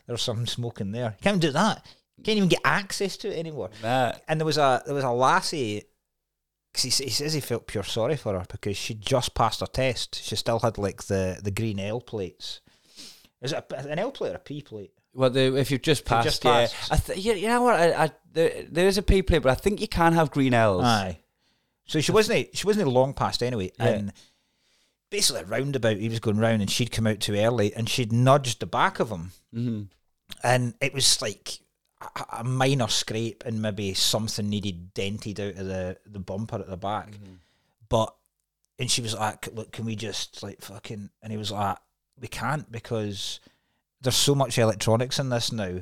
there's some smoke in there. You can't do that. You can't even get access to it anymore. Nah. And there was a there was a lassie, because he, he says he felt pure sorry for her, because she just passed her test. She still had, like, the, the green L plates. Is it a, an L plate or a P plate? Well, the, if you've just passed, just passed. Yeah. I th- you, you know what? I, I, there, there is a P plate, but I think you can have green L's. Aye. So she wasn't she wasn't long past anyway, yeah. And basically a roundabout, he was going round, and she'd come out too early, and she'd nudged the back of him, mm-hmm. and it was like a, a minor scrape, and maybe something needed dented out of the, the bumper at the back, mm-hmm. but and she was like, "Look, can we just like fucking?" And he was like, "We can't, because there's so much electronics in this now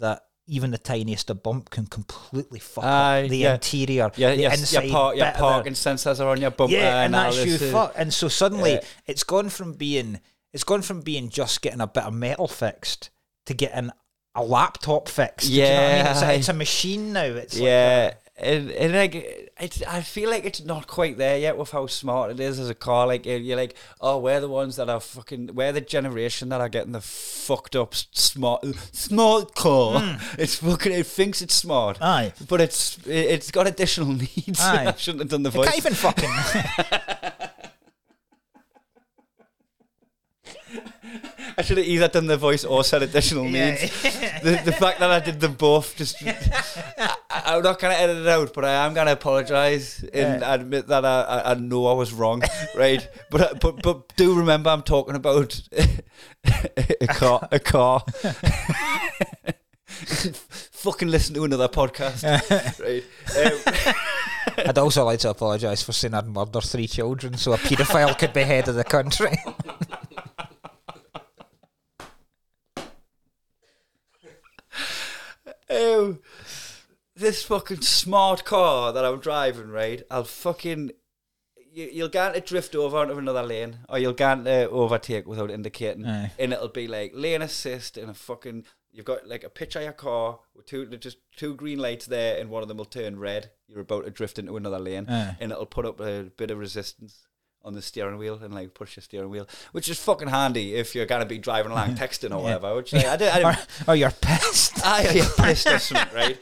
that." Even the tiniest a bump can completely fuck Aye, up the yeah. interior, yeah, the yeah, inside your, par- your parking sensors are on your bumper, yeah, and, and that's you fuck. And so suddenly, yeah. it's gone from being it's gone from being just getting a bit of metal fixed to getting a laptop fixed. Yeah, do you know what I mean? It's a, it's a machine now. It's yeah, like and, and like it's, I feel like it's not quite there yet with how smart it is as a car. Like you're like, oh, we're the ones that are fucking, we're the generation that are getting the fucked up smart smart car. Mm. It's fucking, it thinks it's smart, aye, but it's it, it's got additional needs. Aye. I shouldn't have done the voice. I can't even fucking. I should have either done the voice or said additional needs. Yeah. The, the fact that I did them both, just I, I'm not going to edit it out, but I am going to apologise and yeah. admit that I, I know I was wrong, right? But but but do remember, I'm talking about a car. A car. Fucking listen to another podcast, right? Um, I'd also like to apologise for saying I'd murder three children so a paedophile could be head of the country. Um, this fucking smart car that I'm driving, right? I'll fucking you, you'll get to drift over onto another lane, or you'll get to overtake without indicating, aye. And it'll be like lane assist and a fucking. You've got like a picture of your car with two just two green lights there, and one of them will turn red. You're about to drift into another lane, aye. And it'll put up a bit of resistance on the steering wheel and like push your steering wheel, which is fucking handy if you're gonna be driving along texting or yeah. whatever. Which like, I did, I did, or, or you're pissed. Aye, or you're pissed or something, right?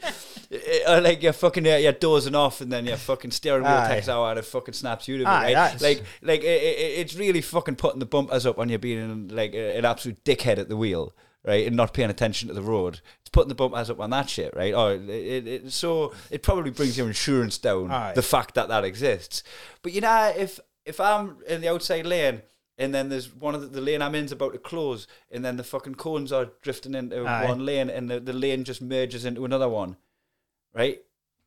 Or like you're fucking uh, you're dozing off, and then your fucking steering wheel texts out and it fucking snaps you to it, aye, right? Like, like it, it, it's really fucking putting the bumpers up on you being like an absolute dickhead at the wheel, right, and not paying attention to the road. It's putting the bumpers up on that shit, right? Or it, it, it so it probably brings your insurance down. Aye. The fact that that exists, but you know if. If I'm in the outside lane and then there's one of the, the lane I'm in's about to close and then the fucking cones are drifting into aye. One lane and the, the lane just merges into another one, right?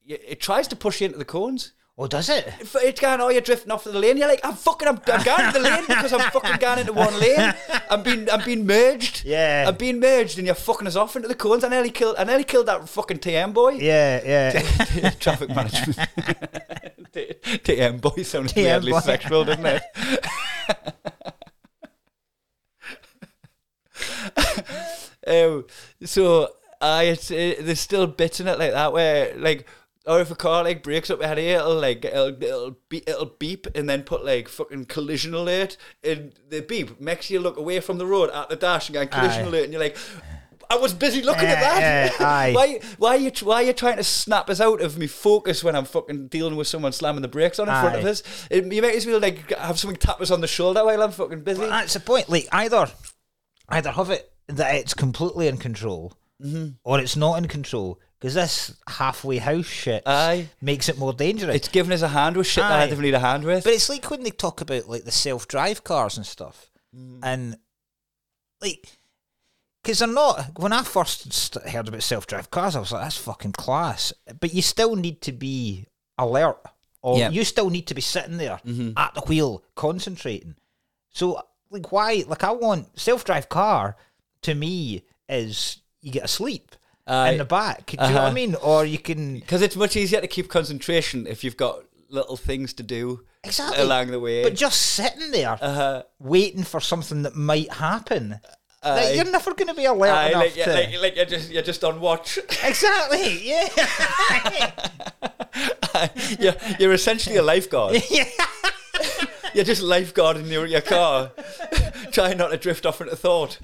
It tries to push you into the cones. Oh, does it? It's going, oh, you're drifting off to the lane. You're like, I'm fucking, I'm, I'm going into the lane because I'm fucking going into one lane. I'm being, I'm being merged. Yeah. I'm being merged and you're fucking us off into the cones. I nearly killed, I nearly killed that fucking T M boy. Yeah, yeah. Traffic management. T M boy sounds weirdly sexual, doesn't it? um, so, I, it's, it, there's still bits in it like that where, like, or if a car like breaks up ahead of you, it'll like it'll it'll, be, it'll beep and then put like fucking collision alert, and the beep makes you look away from the road at the dash and go collision aye. alert, and you're like, I was busy looking uh, at that. Uh, why why are you why are you trying to snap us out of me focus when I'm fucking dealing with someone slamming the brakes on in aye. Front of us? It, you make us feel like have someone tap us on the shoulder while I'm fucking busy. Well, that's the point. Like either either have it that it's completely in control, mm-hmm. or it's not in control. Because this halfway house shit aye. Makes it more dangerous. It's giving us a hand with shit aye. That I didn't need a hand with. But it's like when they talk about like the self-drive cars and stuff. Mm. And like, because they're not, when I first heard about self-drive cars, I was like, that's fucking class. But you still need to be alert. Or yep. you still need to be sitting there mm-hmm. at the wheel, concentrating. So like why, like I want, self-drive car to me is you get asleep. uh, in the back. Do uh-huh. you know what I mean? Or you can... Because it's much easier to keep concentration if you've got little things to do exactly. along the way. But just sitting there, uh-huh. waiting for something that might happen... Uh, like you're never going to be alert uh, enough like, to... Like, like you're, just, you're just on watch. Exactly, yeah. uh, you're, you're essentially a lifeguard. Yeah. You're just lifeguarding your, your car, trying not to drift off into thought.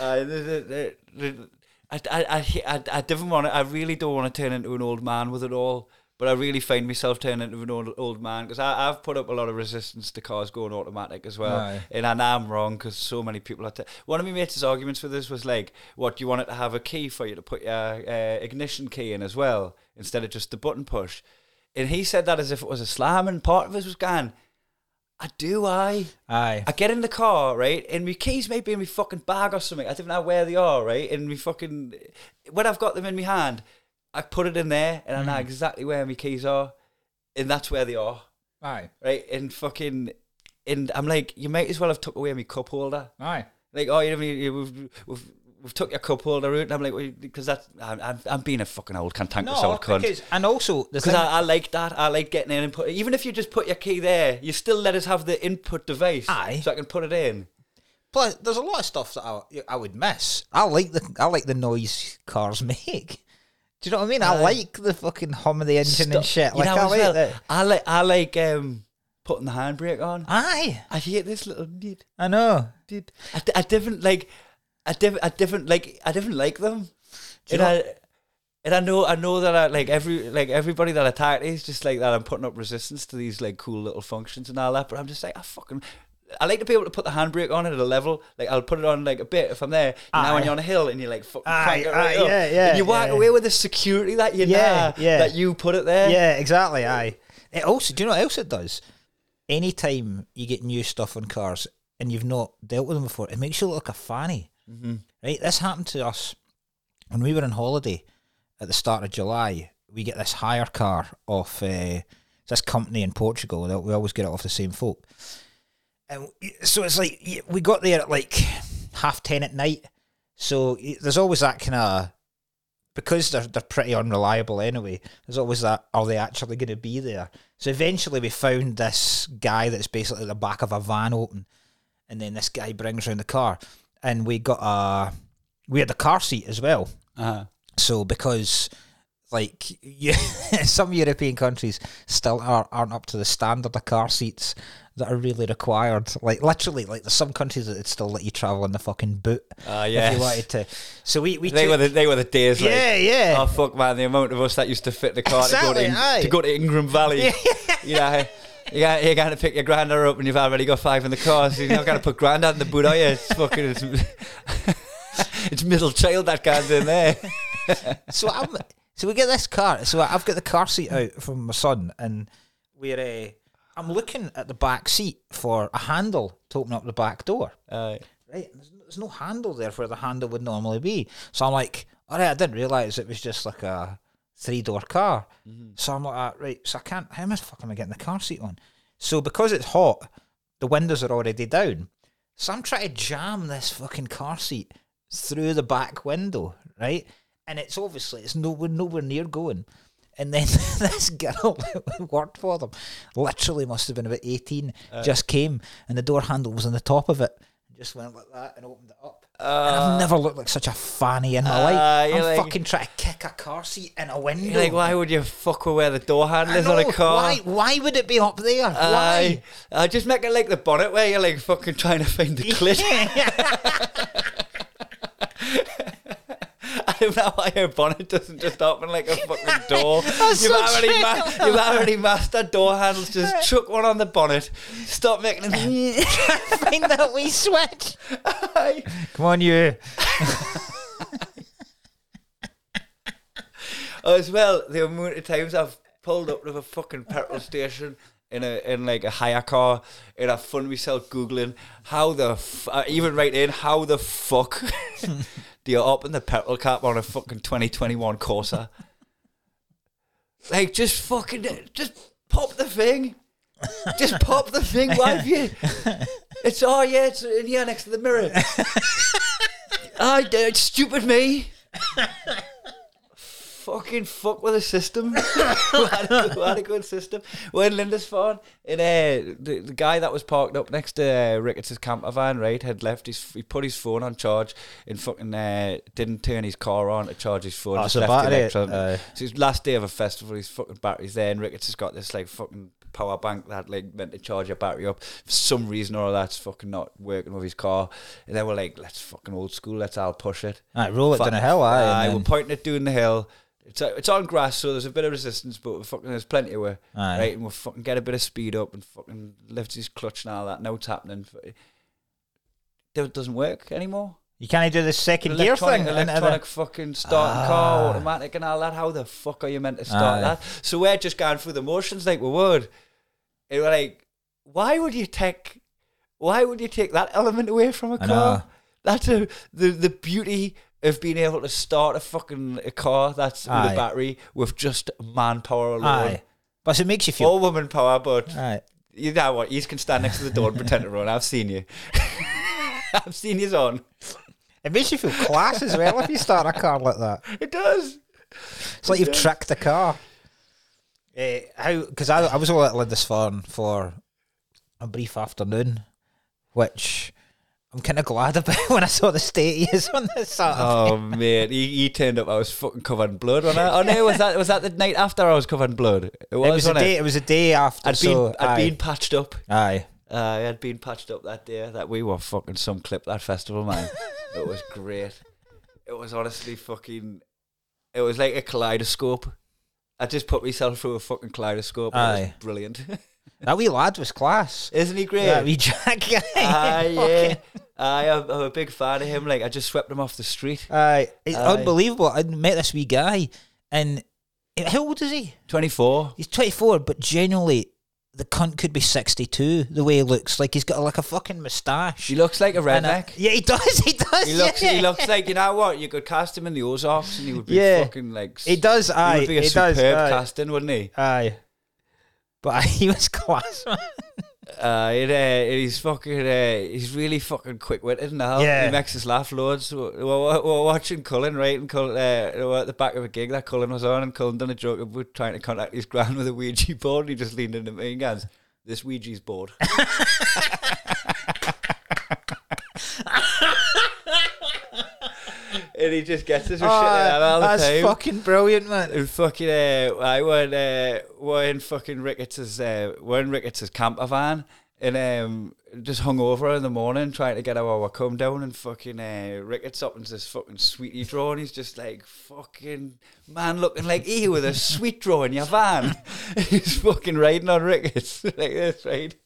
uh, the, the, the, I, I, I, I didn't want to... I really don't want to turn into an old man with it all. But I really find myself turning into an old, old man because I've put up a lot of resistance to cars going automatic as well. Aye. And I know I'm wrong because so many people are... T- One of my mates' arguments for this was like, what, do you want it to have a key for you to put your uh, ignition key in as well instead of just the button push? And he said that as if it was a slam and part of us was going, I do, I. Aye. I get in the car, right, and my keys may be in my fucking bag or something. I don't know where they are, right? And my fucking... When I've got them in my hand... I put it in there, and I know mm. exactly where my keys are, and that's where they are. Aye. Right? And fucking... And I'm like, you might as well have took away my cup holder. Aye. Like, oh, you know, we've, we've, we've took your cup holder out, and I'm like, because that's... I'm, I'm being a fucking old cantankerous no, old cunt. Because, and also... Because thing- I, I like that. I like getting in and put... Even if you just put your key there, you still let us have the input device. Aye. So I can put it in. Plus, there's a lot of stuff that I, I would miss. I like the I like the noise cars make. Do you know what I mean? I uh, like the fucking hum of the engine st- and shit. Like, you know, I, like well, that. I like I like um, putting the handbrake on. Aye. I hate this little dude. I know. Dude. I, d- I different like I different I different like I different like them. And know? I and I know I know that I like every like everybody that I talk to is just like that. I'm putting up resistance to these like cool little functions and all that, but I'm just like I fucking I like to be able to put the handbrake on at a level. Like, I'll put it on, like, a bit if I'm there. Aye. Now when you're on a hill and you're, like, fucking crank it right aye, up. Yeah, yeah, and you walk yeah. away with the security that you yeah, know yeah. that you put it there. Yeah, exactly, yeah. aye. It also, do you know what else it does? Anytime you get new stuff on cars and you've not dealt with them before, it makes you look like a fanny. Mm-hmm. Right? This happened to us when we were on holiday at the start of July. We get this hire car off uh, this company in Portugal. We always get it off the same folk. And so it's like, we got there at like half ten at night. So there's always that kind of, because they're they're pretty unreliable anyway, there's always that, are they actually going to be there? So eventually we found this guy that's basically the back of a van open. And then this guy brings around the car. And we got a, we had the car seat as well. Uh-huh. So because... Like, you, some European countries still are, aren't up to the standard of car seats that are really required. Like, literally, like, there's some countries that would still let you travel in the fucking boot uh, yes. if you wanted to. So we, we they, took, were the, they were the days, like, yeah, yeah. oh, fuck, man, the amount of us that used to fit the car exactly, to, go to, In- to go to Ingram Valley. Yeah. You know, you're, you're going to pick your grandad up and you've already got five in the car, so you're not going to put grandad in the boot, are you? It's fucking... It's, it's middle child that guy's in there. So I'm... So we get this car. So I've got the car seat out from my son, and we're. Uh, I'm looking at the back seat for a handle to open up the back door. Uh, right, and there's, no, there's no handle there where the handle would normally be. So I'm like, all right, I didn't realise it was just like a three-door car. Mm-hmm. So I'm like, right, so I can't. How am I fucking getting the car seat on? So because it's hot, the windows are already down. So I'm trying to jam this fucking car seat through the back window, right? And it's obviously, it's nowhere, nowhere near going. And then this girl who worked for them, literally must have been about eighteen, uh, just came, and the door handle was on the top of it. Just went like that and opened it up. Uh, and I've never looked like such a fanny in my uh, life. I'm like, fucking trying to kick a car seat in a window. You're like, why would you fuck with where the door handle is on a car? Why Why would it be up there? Uh, why? I just make it like the bonnet where you're like fucking trying to find the clit. That's why your bonnet doesn't just open like a fucking door. You've, so already ma- you've already mastered door handles. Just chuck one on the bonnet. Stop making it. Find that wee switch. Aye. Come on, you. Oh, as well, the amount of times I've pulled up to a fucking petrol station in a in like a hire car, and I found myself googling how the f- I even write in how the fuck. Do you open the petrol cap on a fucking twenty twenty-one Corsa? Like, just fucking, just pop the thing. Just pop the thing with you. It's, oh yeah, it's in here next to the mirror. I did, stupid me. Fucking fuck with the system. We had a, we had a good system. We're in Lindisfarne, and uh, the, the guy that was parked up next to uh, Ricketts' camper van, right, had left his, he put his phone on charge and fucking uh, didn't turn his car on to charge his phone. Oh, just so left battery, it uh, so it's his last day of a festival, his fucking battery's there, and Ricketts has got this like fucking power bank that like meant to charge your battery up. For some reason or that's fucking not working with his car, and then we're like, let's fucking old school, let's I'll push it. Alright, roll it F- down the hill. Aye, aye, we're pointing it down the hill. It's a, it's on grass, so there's a bit of resistance, but fucking there's plenty of way, aye. Right? And we'll fucking get a bit of speed up and fucking lift his clutch and all that. Now it's happening. It doesn't work anymore. You can't do the second gear thing. Electronic fucking starting ah. car, automatic and all that. How the fuck are you meant to start aye. that? So we're just going through the motions like we would. And we're like, why would you take, why would you take that element away from a I car? Know. That's a, the the beauty of being able to start a fucking a car that's aye. with a battery with just manpower alone. Aye. But it makes you feel... Or woman power, but aye. you know what? You can stand next to the door and pretend to run. I've seen you. I've seen you on. It makes you feel class as well if you start a car like that. It does. It's like it you've does. tricked a car. Uh, how? Because I, I was all at Lindisfarne for a brief afternoon, which... I'm kind of glad about when I saw the state he is on this Saturday. Oh, man. He, he turned up. I was fucking covered in blood. When I, oh, no. Was that was that the night after I was covered in blood? It was, it was, a, day, it? It was a day after. I'd, so, been, I'd been patched up. Aye. Uh, I had been patched up that day. That we were fucking some clip, that festival, man. It was great. It was honestly fucking... It was like a kaleidoscope. I just put myself through a fucking kaleidoscope. Aye. It was brilliant. That wee lad was class. Isn't he great? That wee Jack guy. Aye, yeah. Aye, I'm, I'm a big fan of him. Like, I just swept him off the street. Aye. It's Aye. unbelievable. I met this wee guy, and how old is he? twenty-four. He's twenty-four, but genuinely, the cunt could be sixty-two, the way he looks. Like, he's got like a fucking moustache. He looks like a redneck. A, yeah, he does, he does. He looks, yeah. he looks like, you know what, you could cast him in the Ozarks, and he would be yeah. fucking, like... He does, aye. He would be a he superb does, casting, wouldn't he? Aye. But he was class, man. Uh, it, uh, it, he's fucking, uh, he's really fucking quick-witted and all. Yeah. He makes us laugh loads. We're, we're, we're watching Cullen, right? And Cullen, uh, we're at the back of a gig that Cullen was on, and Cullen done a joke of we're trying to contact his gran with a Ouija board, and he just leaned into me and goes, this Ouija's board. And he just gets us with oh, shit like that all the time. That's fucking brilliant, man. And fucking, uh, I went, uh, we're in fucking Ricketts' uh, we're in Ricketts' camper van, and um, just hung over in the morning trying to get our come down, and fucking uh, Ricketts opens this fucking sweetie drawer, and he's just like, fucking man looking like he with a sweet drawer in your van. He's fucking riding on Ricketts like this, right?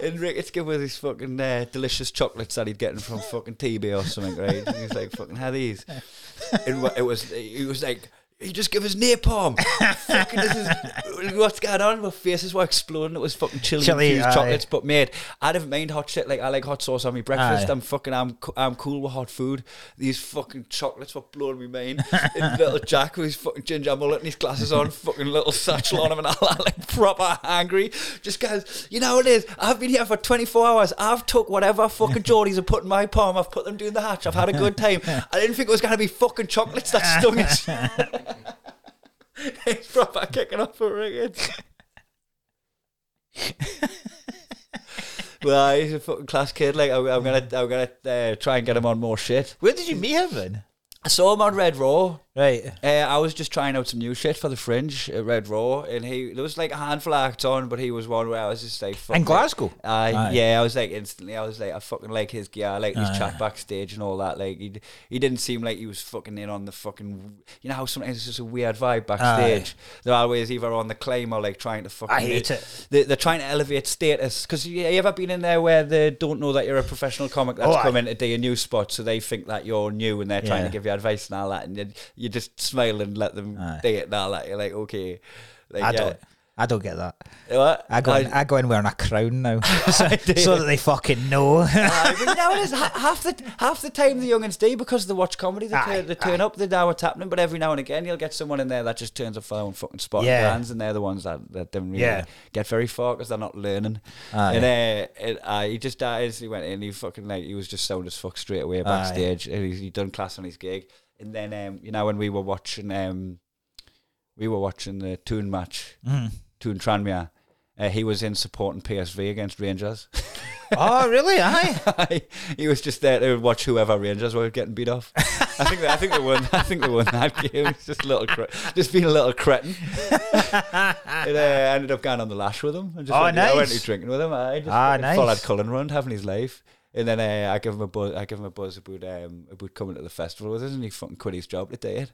And Ricketts gave us his fucking uh, delicious chocolates that he'd gotten from fucking T B or something, right? And he was like, fucking have these. And it was, he was like, he just gave us napalm. Fucking this is, what's going on? My faces were exploding. It was fucking chili infused chocolates. But mate, I don't mind hot shit. Like, I like hot sauce on my breakfast. Aye. I'm fucking, I'm I'm cool with hot food. These fucking chocolates were blowing me mind. And little Jack with his fucking ginger mullet and his glasses on, fucking little satchel on him and all that, like proper angry. Just goes, you know what it is? I've been here for twenty-four hours. I've took whatever fucking Geordies have put in my palm. I've put them down the hatch. I've had a good time. I didn't think it was going to be fucking chocolates that stung us. He's proper kicking off for Ricketts. Well, he's a fucking class kid. Like, I'm, I'm gonna, I'm gonna uh, try and get him on more shit. Where did you meet him then? I saw him on Red Raw. Right. Uh, I was just trying out some new shit for the Fringe at Red Raw, and he there was like a handful of acts on, but he was one where I was just like, fuck in it. Glasgow. I uh, yeah, I was like instantly, I was like, I fucking like his gear, I like his Aye. chat backstage and all that. Like he he didn't seem like he was fucking in on the fucking, you know how sometimes it's just a weird vibe backstage. Aye. They're always either on the claim or like trying to fucking. I hate it. it. They, they're trying to elevate status because you, you ever been in there where they don't know that you're a professional comic that's oh, come I... in to do a new spot, so they think that you're new and they're trying yeah. to give you advice and all that, and. You just smile and let them do it and all that. You're like, okay. Like, I yeah. don't. I don't get that. What? I go, I, in, I go in wearing a crown now, so, so that they fucking know. Aye, but now it is half the half the time the youngins do, because they watch comedy. They, aye, turn, they turn up. They know what's happening. But every now and again, you'll get someone in there that just turns up for their own fucking spot yeah. and brands, and they're the ones that, that don't really yeah. get very far because they're not learning. Aye. And uh, it, uh, he just uh, he went in. He fucking like he was just sound as fuck straight away backstage. He he'd done class on his gig, and then um, you know when we were watching um, we were watching the Toon match. Mm. Toon Tranmere, uh, he was in supporting P S V against Rangers. Oh, really? Aye. He was just there to watch whoever Rangers were getting beat off. I think they, I think they won. I think they won that game. It's just a little, cre- just being a little cretin. I uh, ended up going on the lash with him. And just oh, went, nice. I went to drinking with him. I just ah, nice. Followed Cullen round, having his life. And then uh, I give him a buzz. I give him a buzz about um about coming to the festival with us, and he fucking quit his job to do it.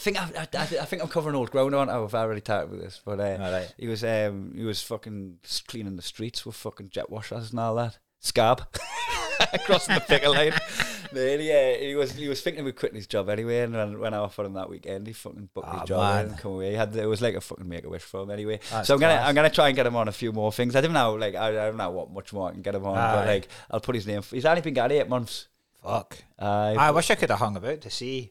I think I, I, I think I'm covering old ground, aren't I? I've already talked about this, but uh, right. he was um, he was fucking cleaning the streets with fucking jet washers and all that. Scab crossing the picket line. Then, yeah, he was he was thinking about quitting his job anyway, and when, when I offered him that weekend, he fucking booked oh, his job man. and come away. He had it was like a fucking make a wish for him anyway. That's so I'm gonna class. I'm gonna try and get him on a few more things. I don't know, like I, I don't know what much more I can get him on, all but right. like I'll put his name. He's only been got eight months. Fuck. Uh, I wish I could have hung about to see.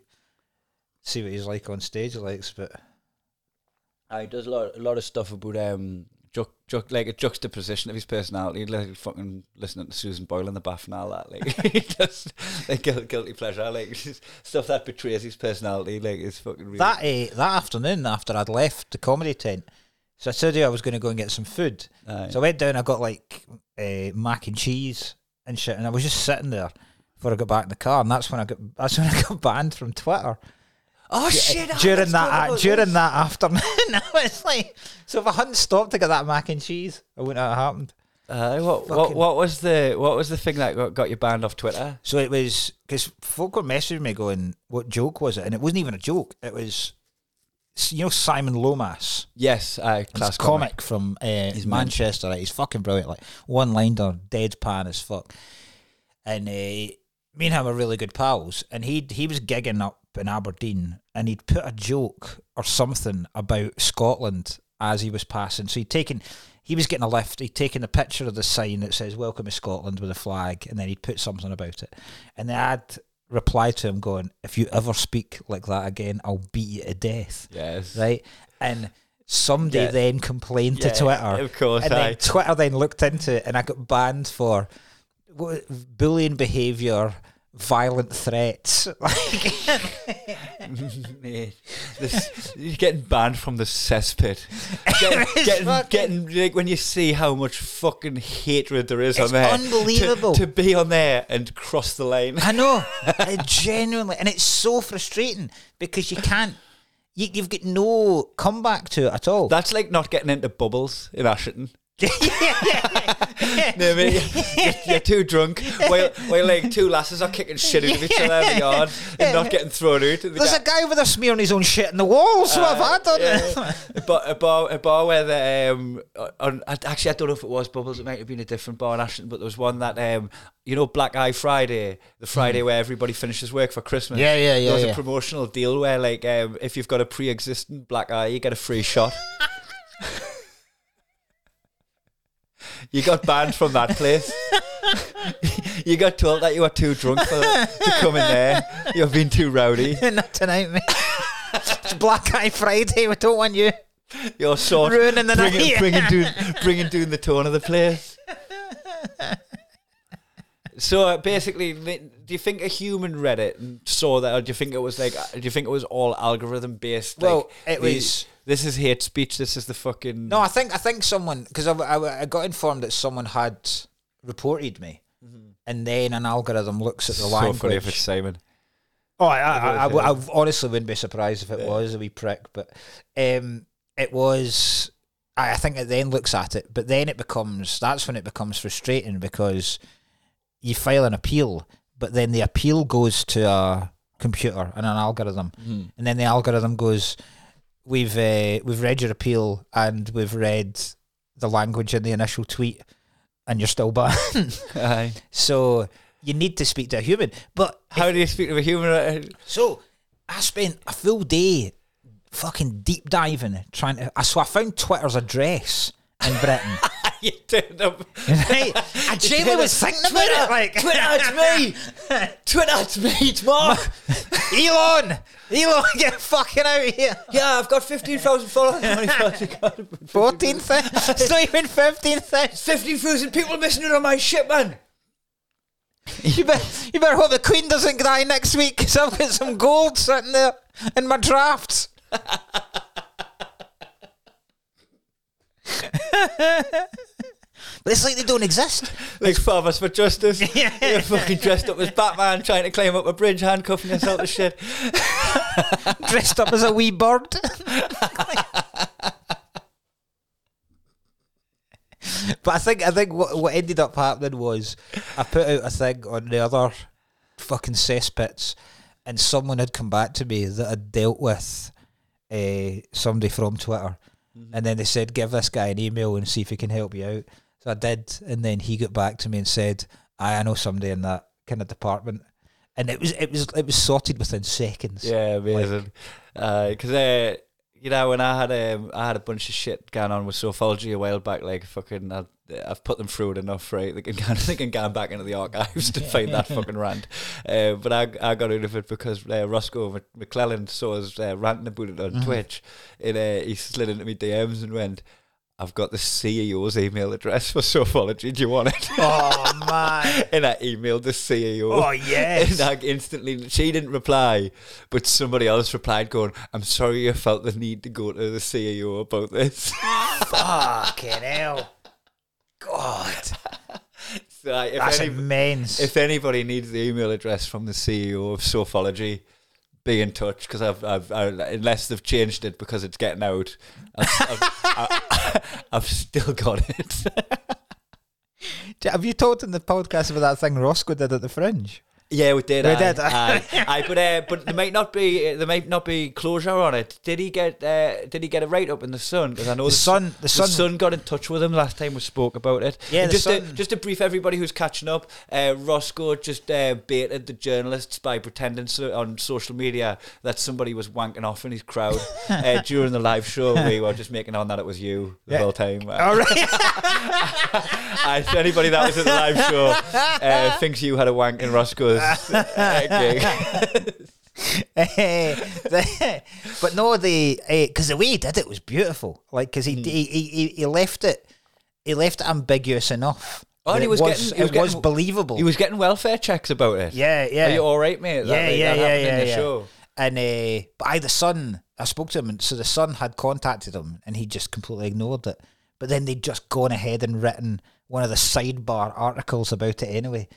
See what he's like on stage, likes, but uh, he does a lot, a lot of stuff about um, ju- ju- like a juxtaposition of his personality, like fucking listening to Susan Boyle in the bath and all that. Like he does, like guilty pleasure, like stuff that betrays his personality. Like it's fucking really that uh, that afternoon after I'd left the comedy tent, so I said I was going to go and get some food. Aye. So I went down, I got like uh, mac and cheese and shit, and I was just sitting there before I got back in the car, and that's when I got that's when I got banned from Twitter. Oh D- shit! During that, a- during that afternoon, I was like, so if I hadn't stopped to get that mac and cheese, I wouldn't have happened. Uh, what, what, what was the what was the thing that got you banned off Twitter? So it was because folk were messaging me going, "What joke was it?" And it wasn't even a joke. It was, you know, Simon Lomas. Yes, uh, class comic, comic from uh, he's Manchester. Right? He's fucking brilliant. Like one liner, deadpan as fuck. And uh, me and him are really good pals. And he he was gigging up in Aberdeen, and he'd put a joke or something about Scotland as he was passing. So he'd taken, he was getting a lift, he'd taken a picture of the sign that says "Welcome to Scotland" with a flag, and then he'd put something about it. And the ad replied to him going, "If you ever speak like that again, I'll beat you to death." Yes. Right? And somebody yeah. then complained yeah, to Twitter. Of course. And then Twitter then looked into it, and I got banned for bullying behaviour, violent threats. Mate, this, you're getting banned from the cesspit. Get, getting, fucking, getting, like, when you see how much fucking hatred there is on there, it's unbelievable to, to be on there and cross the line. I know. I genuinely, and it's so frustrating because you can't you, you've got no comeback to it at all. That's like not getting into Bubbles in Asherton. yeah, yeah, yeah. No, mate, you're, you're too drunk while, while like two lasses are kicking shit out of each other in the yard and not getting thrown out. The There's guy. a guy over there smearing his own shit in the wall, so uh, I've had done yeah. it. But a bar, a bar where the um, on, actually I don't know if it was Bubbles, it might have been a different bar in Ashton, but there was one that um, you know, Black Eye Friday, the Friday mm. where everybody finishes work for Christmas. Yeah, yeah, yeah. There was yeah. a promotional deal where like um, if you've got a pre-existing black eye, you get a free shot. You got banned from that place. You got told that you were too drunk for, to come in there. You've been too rowdy. Not tonight, mate. It's Black Eye Friday. We don't want you. You're sort ruining the bringing, night. Bringing down, bringing down the tone of the place. So uh, basically, do you think a human read it and saw that, or do you think it was like, do you think it was all algorithm based? Like, well, it the, was. This is hate speech. This is the fucking. No, I think I think someone, because I, I, I got informed that someone had reported me, mm-hmm. and then an algorithm looks at the so language. So funny if it's Simon. Oh, I, I, I, I, I honestly wouldn't be surprised if it yeah. was a wee prick, but um, it was. I, I think it then looks at it, but then it becomes. That's when it becomes frustrating because you file an appeal, but then the appeal goes to a computer and an algorithm, mm-hmm. and then the algorithm goes, We've uh, we've read your appeal and we've read the language in the initial tweet, and you're still banned. Aye. So you need to speak to a human. But how if, do you speak to a human? So I spent a full day fucking deep diving, trying to. So I found Twitter's address in Britain. You turned up. Right? I genuinely was thinking about Twitter, it. Like, Twitter, it's me. Twitter, it's me, it's Mark. Elon. Elon, get fucking out of here. Yeah, I've got fifteen thousand followers. fourteen thousand? It's not even fifteen thousand. fifteen thousand people missing out on my shit, man. You better, you better hope the Queen doesn't die next week, because I've got some gold sitting there in my drafts. But it's like they don't exist. Like Father for Justice. Yeah. You're fucking dressed up as Batman, trying to climb up a bridge, handcuffing yourself to shit. Dressed up as a wee bird. But I think I think what, what ended up happening was I put out a thing on the other fucking cesspits, and someone had come back to me that had dealt with uh, somebody from Twitter. And then they said, give this guy an email and see if he can help you out. So I did. And then he got back to me and said, I, I know somebody in that kind of department. And it was it was, it was sorted within seconds. Yeah, amazing. Because, like, uh, uh, you know, when I had um, I had a bunch of shit going on with Sofology a while back, like, fucking, I, I've put them through it enough, right? They can, they can go back into the archives to find that fucking rant. Uh, but I I got out of it because uh, Roscoe McClellan saw us uh, ranting about it on mm-hmm. Twitch, and uh, he slid into me D Ms and went, I've got the C E O's email address for Sofology. Do you want it? Oh, man. And I emailed the C E O. Oh, yes. And I instantly, she didn't reply, but somebody else replied going, I'm sorry you felt the need to go to the C E O about this. Fucking hell. God. So I, if That's any, immense. If anybody needs the email address from the C E O of Sofology, be in touch, because I've, I've, I, unless they've changed it because it's getting out, I've, I've, I, I've still got it. Have you talked in the podcast about that thing Roscoe did at the Fringe? Yeah, we did. We I, did. I, I, but uh, but there might not be there might not be closure on it. Did he get uh, Did he get a write up in the Sun? Because I know the, the Sun the, the Sun Sun got in touch with him last time we spoke about it. Yeah, and the just Sun. To, just to brief everybody who's catching up, uh, Roscoe just uh, baited the journalists by pretending so, on social media that somebody was wanking off in his crowd uh, during the live show. We were just making on that it was you the yeah. whole time. All right. I, anybody that was at the live show uh, thinks you had a wank in Roscoe. But no, the because uh, the way he did it was beautiful. Like, because he, mm. he he he left it, he left it ambiguous enough. Oh, and he was, was getting, it was, getting, was believable. He was getting welfare checks about it. Yeah, yeah. Are you all right, mate? That, yeah, like, yeah, that yeah, happened yeah, in the yeah. show. And uh, but I, the Sun, I spoke to him, and so the Sun had contacted him, and he just completely ignored it. But then they'd just gone ahead and written one of the sidebar articles about it anyway.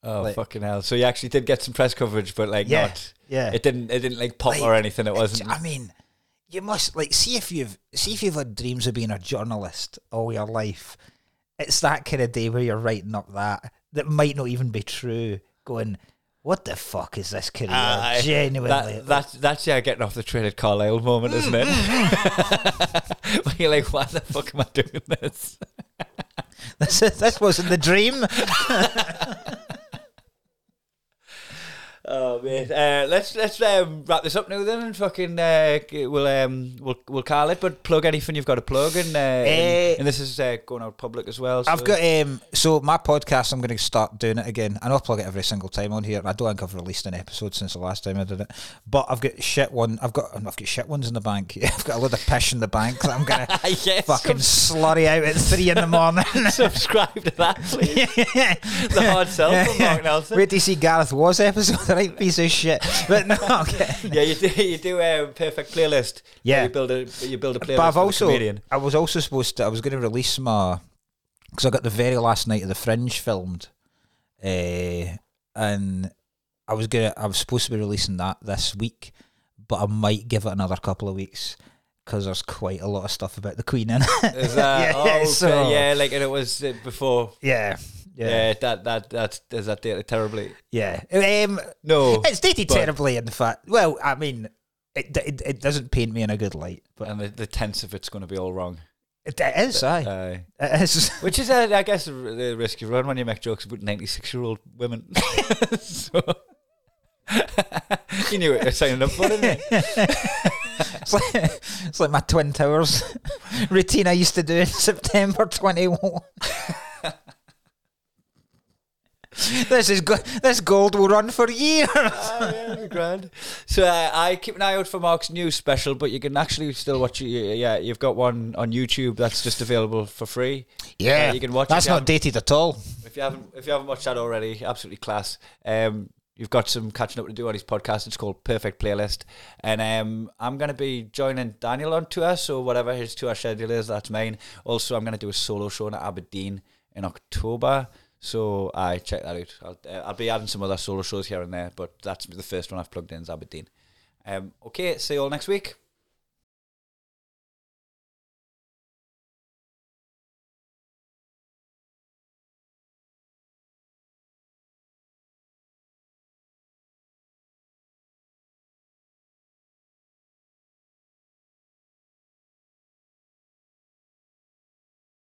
Oh, like, fucking hell! So you actually did get some press coverage, but like, yeah, not, yeah, it didn't, it didn't like pop like, or anything. It wasn't. I mean, you must like see if you've see if you've had dreams of being a journalist all your life. It's that kind of day where you're writing up that that might not even be true. Going, what the fuck is this career? Uh, Genuinely, that, like, that's that's yeah, getting off the train at Carlisle moment, mm, isn't it? Mm. When you're like, why the fuck am I doing this? This is, this wasn't the dream. Oh man, uh, let's let's um, wrap this up now then, and fucking uh, we'll um we'll we'll call it. But plug anything you've got to plug, and uh, uh, and, and this is uh, going out public as well. So. I've got um so my podcast, I'm going to start doing it again. I know I plug it every single time on here. I don't think I've released an episode since the last time I did it. But I've got shit one. I've got I've got shit ones in the bank. I've got a load of pish in the bank that I'm going to yes, fucking sub- slurry out at three in the morning. Subscribe to that, please. Yeah. The hard sell from Mark Nelson. Wait to see Gareth Waugh's episode. Right piece of shit, but no. Okay. Yeah, you do. You do a perfect playlist. Yeah, you build a you build a playlist. But I've also, I was also supposed to. I was going to release my because I got the very last night of the Fringe filmed, uh, and I was gonna. I was supposed to be releasing that this week, but I might give it another couple of weeks. Because there's quite a lot of stuff about the Queen in it. Is that? Yeah, oh, so. Okay. Yeah, like and it was before. Yeah, yeah, yeah that that that's is that dated terribly. Yeah, um, no, it's dated terribly. In fact, well, I mean, it, it it doesn't paint me in a good light. But and the, the tense of it's going to be all wrong. It is, but, aye. Uh, it is. Which is, uh, I guess, the risk you run when you make jokes about ninety-six-year-old women. So you knew what you were signing up for, didn't you? It's like, it's like my Twin Towers routine I used to do in September twenty-one. This is good. This gold will run for years. Ah, yeah, grand. So uh, I keep an eye out for Mark's new special, but you can actually still watch it. Yeah, you've got one on YouTube that's just available for free. Yeah, uh, you can watch. That's it. That's not dated at all. If you haven't, if you haven't watched that already, absolutely class. Um, you've got some catching up to do on his podcast. It's called Perfect Playlist, and um, I'm going to be joining Daniel on tour. So whatever his tour schedule is, that's mine. Also, I'm going to do a solo show in Aberdeen in October. So I check that out. I'll, uh, I'll be adding some other solo shows here and there, but that's the first one I've plugged in is Aberdeen. Um, okay, see you all next week.